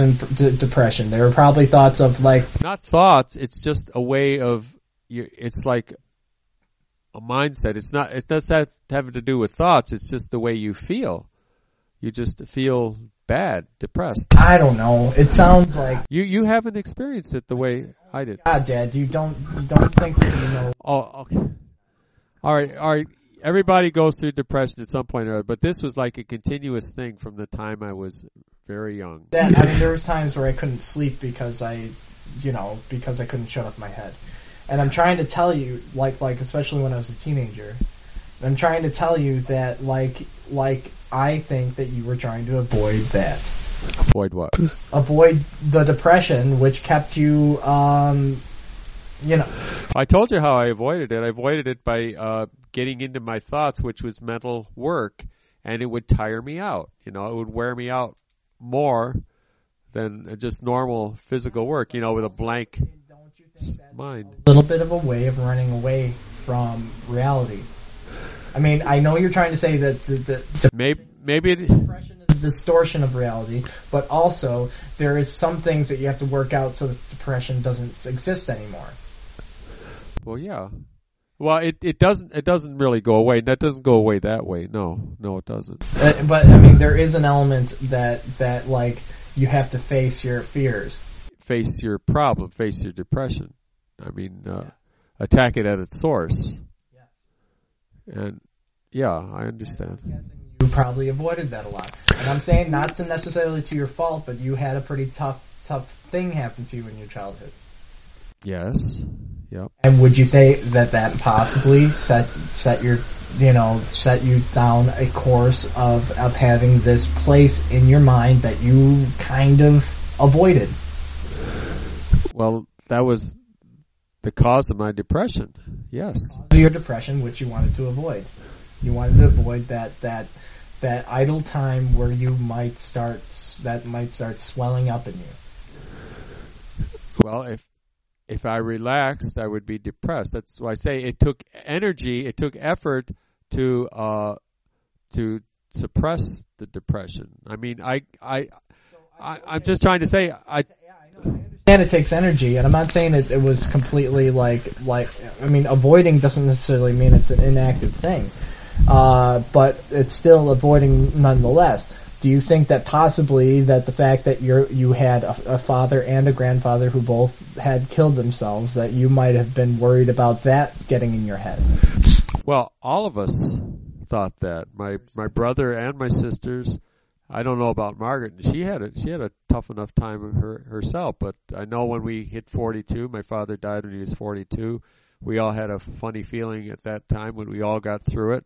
depression. There were probably thoughts of like not thoughts. It's just a way of. It's like a mindset. It's not. It doesn't have to do with thoughts. It's just the way you feel. You just feel bad, depressed. I don't know. It sounds like you haven't experienced it the way I did. God, Dad, you don't think that you know. Oh, okay. All right. Everybody goes through depression at some point or other, but this was like a continuous thing from the time I was very young. Dad, I mean, there was times where I couldn't sleep because I couldn't shut off my head, and I'm trying to tell you, like especially when I was a teenager, I'm trying to tell you that like. I think that you were trying to avoid that. Avoid what? Avoid the depression, which kept you, I told you how I avoided it. I avoided it by getting into my thoughts, which was mental work, and it would tire me out. You know, it would wear me out more than just normal physical work, you know, with a blank mind. A little bit of a way of running away from reality. I mean, I know you're trying to say that maybe depression is a distortion of reality, but also there is some things that you have to work out so that depression doesn't exist anymore. Well, yeah. Well, it doesn't really go away. That doesn't go away that way. No, it doesn't. But I mean, there is an element that like you have to face your fears, face your problem, face your depression. I mean, attack it at its source. And yeah, I understand. I'm guessing you probably avoided that a lot. And I'm saying not to necessarily to your fault, but you had a pretty tough thing happen to you in your childhood. Yes. Yep. And would you say that possibly set you down a course of having this place in your mind that you kind of avoided? Well, that was the cause of my depression, yes. The cause of your depression, which you wanted to avoid. You wanted to avoid that idle time where you might start swelling up in you. Well, if I relaxed, I would be depressed. That's why I say it took energy, it took effort to suppress the depression. I mean, I'm just trying to say I. And it takes energy, and I'm not saying it was completely like I mean, avoiding doesn't necessarily mean it's an inactive thing, but it's still avoiding nonetheless. Do you think that possibly that the fact that you had a father and a grandfather who both had killed themselves, that you might have been worried about that getting in your head? Well, all of us thought that. My brother and my sisters. I don't know about Margaret. She had a tough enough time herself, but I know when we hit 42, my father died when he was 42. We all had a funny feeling at that time when we all got through it.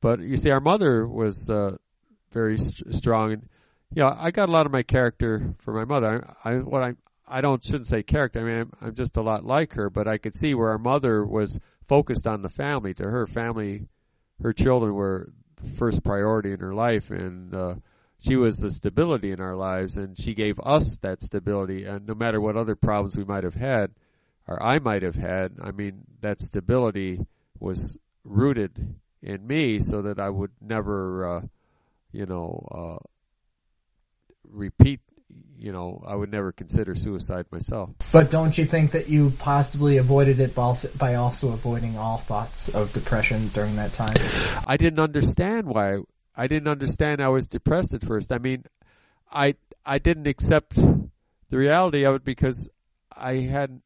But you see, our mother was very strong, and I got a lot of my character from my mother. I shouldn't say character. I mean, I'm just a lot like her, but I could see where our mother was focused on the family. To her family, her children were first priority in her life, and she was the stability in our lives, and she gave us that stability. And no matter what other problems we might have had, or I might have had, I mean, that stability was rooted in me so that I would never, repeat, I would never consider suicide myself. But don't you think that you possibly avoided it by also avoiding all thoughts of depression during that time? I didn't understand why. I didn't understand I was depressed at first. I mean, I didn't accept the reality of it because I had,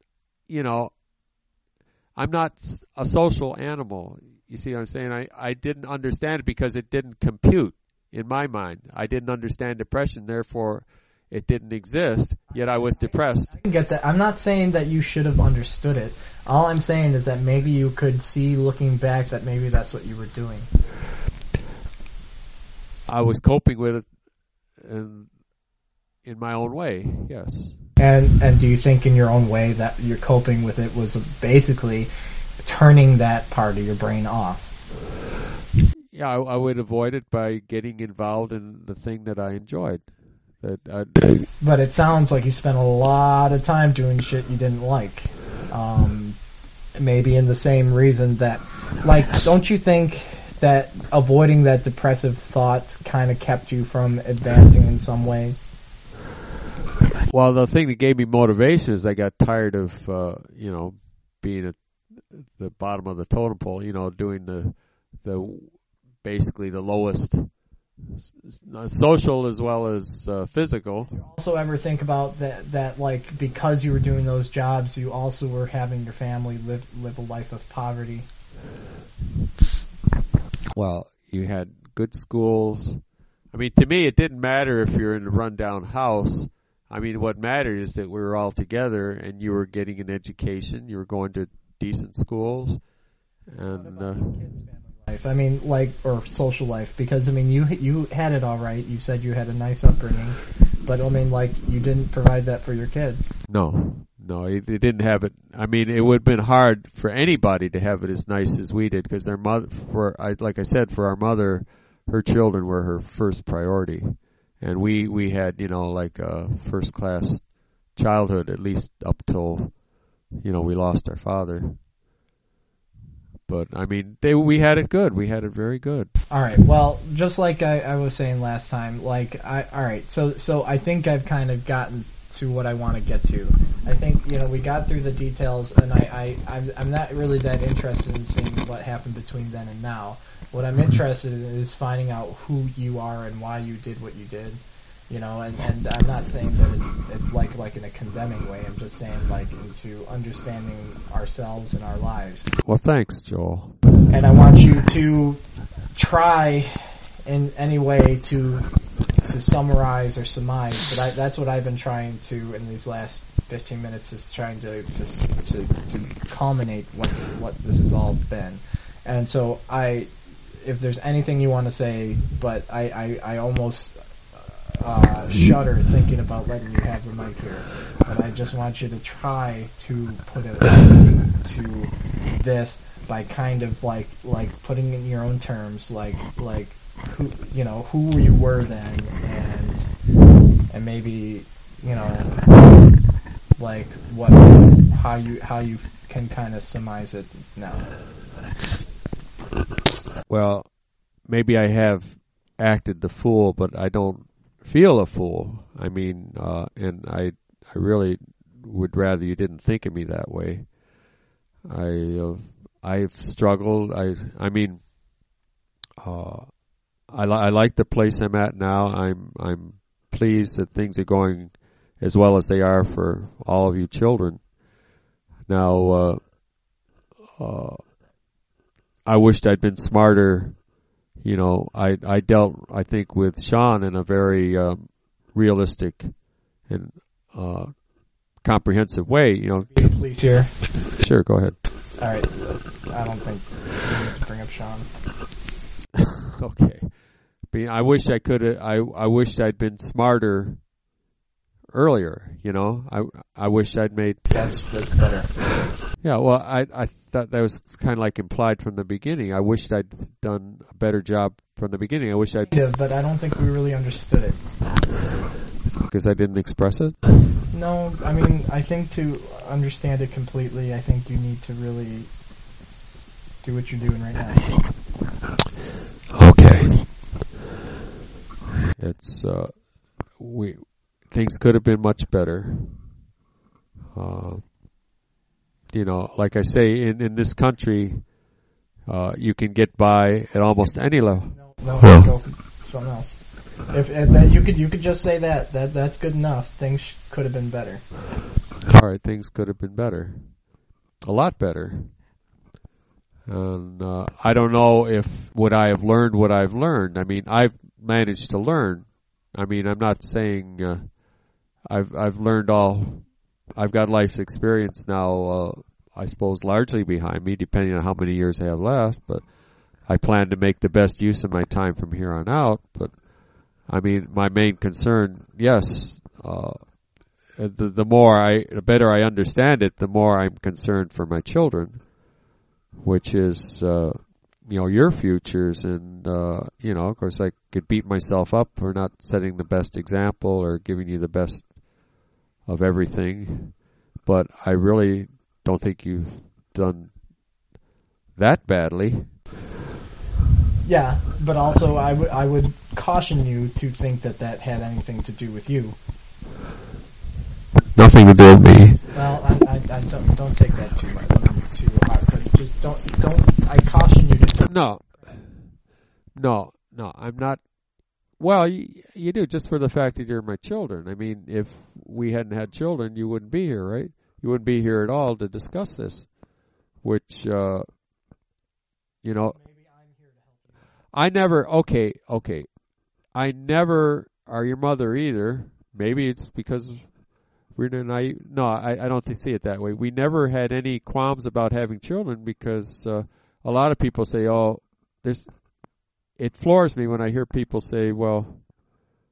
I'm not a social animal. You see what I'm saying? I didn't understand it because it didn't compute in my mind. I didn't understand depression, therefore it didn't exist, yet I was depressed. I can get that. I'm not saying that you should have understood it. All I'm saying is that maybe you could see looking back that maybe that's what you were doing. I was coping with it in my own way, yes. And do you think in your own way that your coping with it was basically turning that part of your brain off? Yeah, I would avoid it by getting involved in the thing that I enjoyed. But it sounds like you spent a lot of time doing shit you didn't like. Maybe in the same reason that, like, don't you think that avoiding that depressive thought kind of kept you from advancing in some ways? Well, the thing that gave me motivation is I got tired of, being at the bottom of the totem pole, doing the basically the lowest social as well as physical. Did you also ever think about that like because you were doing those jobs, you also were having your family live a life of poverty? Well, you had good schools. I mean, to me, it didn't matter if you're in a rundown house. I mean, what mattered is that we were all together and you were getting an education. You were going to decent schools. And kids' family life? I mean, like, or social life, because I mean, you had it all right. You said you had a nice upbringing, but I mean, like, you didn't provide that for your kids. No, they didn't have it. I mean, it would have been hard for anybody to have it as nice as we did, because our mother, for our mother, her children were her first priority, and we had like a first class childhood, at least up till we lost our father. But, I mean, we had it good. We had it very good. All right. Well, just like I was saying last time, all right. So I think I've kind of gotten to what I want to get to. I think, we got through the details, and I'm not really that interested in seeing what happened between then and now. What I'm interested in is finding out who you are and why you did what you did, and I'm not saying that it's like in a condemning way. I'm just saying like into understanding ourselves and our lives. Well, thanks, Joel. And I want you to try in any way to summarize or surmise, but that's what I've been trying to in these last 15 minutes, is trying to culminate what this has all been. And so if there's anything you want to say, but I almost shudder thinking about letting you have the mic here, but I just want you to try to put it to this by kind of like putting in your own terms, like who who you were then, and maybe like what how you can kind of surmise it now. Well, maybe I have acted the fool, but I don't feel a fool. I mean, and I really would rather you didn't think of me that way. I've struggled. I like the place I'm at now. I'm pleased that things are going as well as they are for all of you children. Now, I wished I'd been smarter. I dealt, I think, with Sean in a very realistic and comprehensive way. Please here. Sure, go ahead. All right. I don't think we need to bring up Sean. Okay. I wish I could. I wished I'd been smarter earlier. I wish I'd made. That's better. Yeah, well, I thought that was kind of like implied from the beginning. I wished I'd done a better job from the beginning. I wish I'd... Yeah, but I don't think we really understood it. Because I didn't express it? No, I mean, I think to understand it completely, I think you need to really do what you're doing right now. Okay. It's, things could have been much better. Like I say, in this country, you can get by at almost any level. No, go for something else. If that you could just say that's good enough. Things could have been better. All right, things could have been better, a lot better. And I don't know if would I have learned what I've learned. I mean, I've managed to learn. I mean, I'm not saying I've learned all. I've got life's experience now, I suppose, largely behind me, depending on how many years I have left. But I plan to make the best use of my time from here on out. But, I mean, my main concern, yes, the better I understand it, the more I'm concerned for my children, which is, your futures. And, of course, I could beat myself up for not setting the best example or giving you the best of everything. But I really don't think you've done that badly. Yeah, but also I would caution you to think that had anything to do with you. Nothing to do with me. Well, I don't take that too hard, but just don't. I caution you to. No, I'm not. Well, you do, just for the fact that you're my children. I mean, if we hadn't had children, you wouldn't be here, right? You wouldn't be here at all to discuss this, which, Maybe I'm here to help you. I never are your mother either. Maybe it's because Rita and I, I don't see it that way. We never had any qualms about having children because a lot of people say, it floors me when I hear people say, well,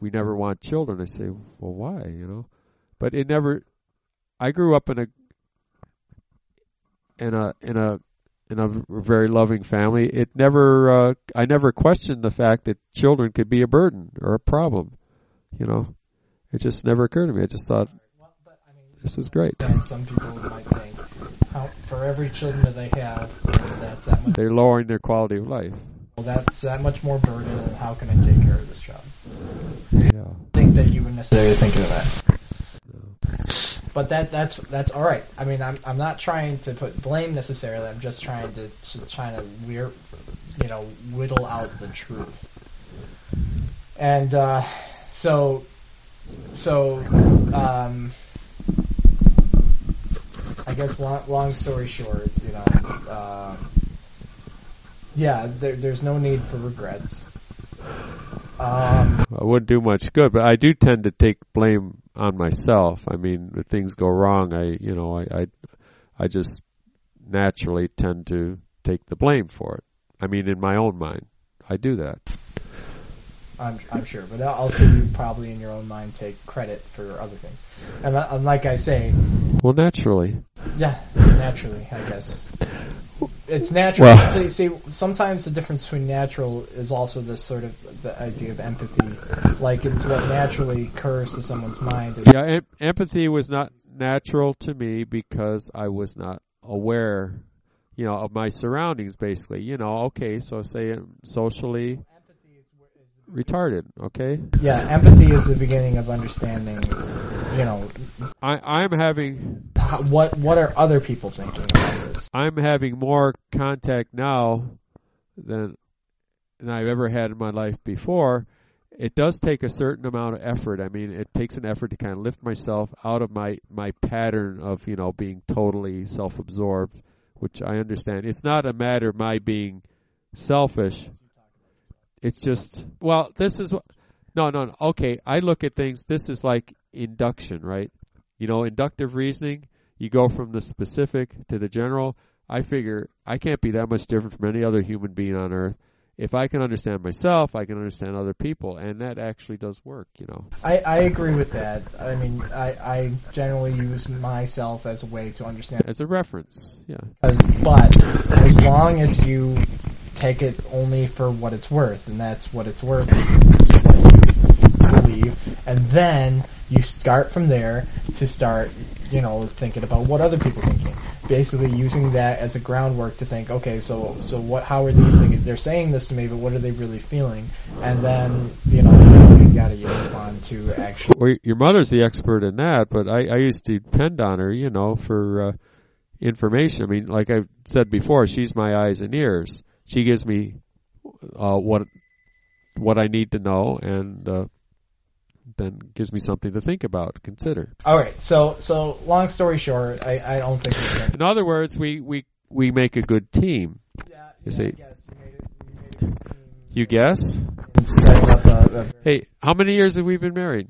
we never want children. I say, well, why, But it never... I grew up in a very loving family. It never, I never questioned the fact that children could be a burden or a problem. It just never occurred to me. I just thought, this is great. Some people might think, for every children that they have, that's that much. They're lowering their quality of life. Well, that's that much more burden, and how can I take care of this child? Yeah. I don't think that you would necessarily think of that. But that's all right. I mean, I'm not trying to put blame necessarily. I'm just trying to whittle out the truth. And so I guess long story short, there's no need for regrets. I wouldn't do much good, but I do tend to take blame on myself. I mean, if things go wrong, I just naturally tend to take the blame for it. I mean, in my own mind, I do that. I'm sure, but also you probably in your own mind take credit for other things. And like I say... Well, naturally. Yeah, naturally, I guess. It's natural. Well, see, sometimes the difference between natural is also this sort of the idea of empathy. Like, it's what naturally occurs to someone's mind. Empathy was not natural to me because I was not aware, of my surroundings, basically. So say socially retarded, okay? Yeah, empathy is the beginning of understanding, I'm having... What are other people thinking about this? I'm having more contact now than I've ever had in my life before. It does take a certain amount of effort. I mean, it takes an effort to kind of lift myself out of my pattern of, being totally self-absorbed, which I understand. It's not a matter of my being selfish. It's just, well, this is, no. Okay, I look at things, this is like induction, right? Inductive reasoning, you go from the specific to the general. I figure I can't be that much different from any other human being on earth. If I can understand myself, I can understand other people, and that actually does work, I agree with that. I mean, I generally use myself as a way to understand. As a reference, yeah. But as long as you take it only for what it's worth, and that's what it's worth is what you believe, and then you start from there to start, thinking about what other people are thinking. Basically using that as a groundwork to think, okay, so what? How are these things? They're saying this to me, but what are they really feeling? And then, you got to get on to actually... Well, your mother's the expert in that, but I used to depend on her, for information. I mean, like I said before, she's my eyes and ears. She gives me what I need to know and... then gives me something to think about, consider. All right, so long story short, I don't think we can. In other words, we make a good team. Yeah, you see. We made a good team. You guess? Hey, how many years have we been married?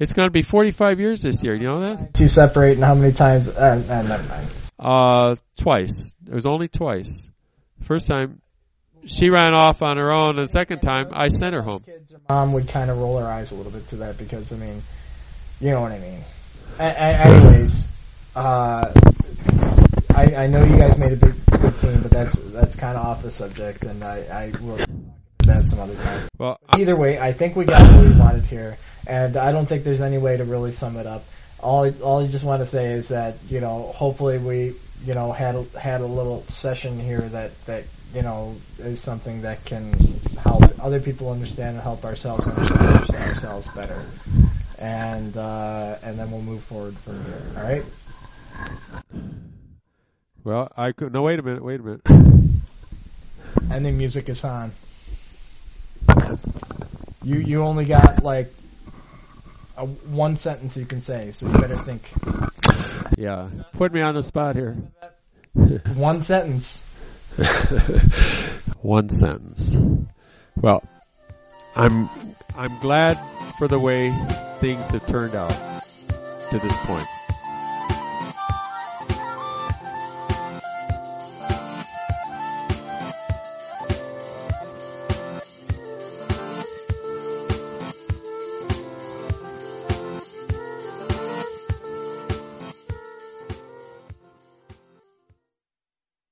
It's going to be 45 years this year, you know that? To separate, and how many times? Never mind. Twice. It was only twice. First time, she ran off on her own. And the second time, I sent her home. Kids or mom would kind of roll her eyes a little bit to that because, I mean, you know what I mean. Anyways, I know you guys made a big team, but that's kind of off the subject, and I will talk about that some other time. Well, either way, I think we got what we wanted here, and I don't think there's any way to really sum it up. All I just want to say is that, you know, hopefully we, you know, had a little session here that you know, is something that can help other people understand and help ourselves understand ourselves better. And then we'll move forward from here. All right. Well, I could. No, wait a minute. And the music is on. You only got like one sentence you can say, so you better think. Yeah, put me on the spot here. One sentence. One sentence. Well, I'm glad for the way things have turned out to this point.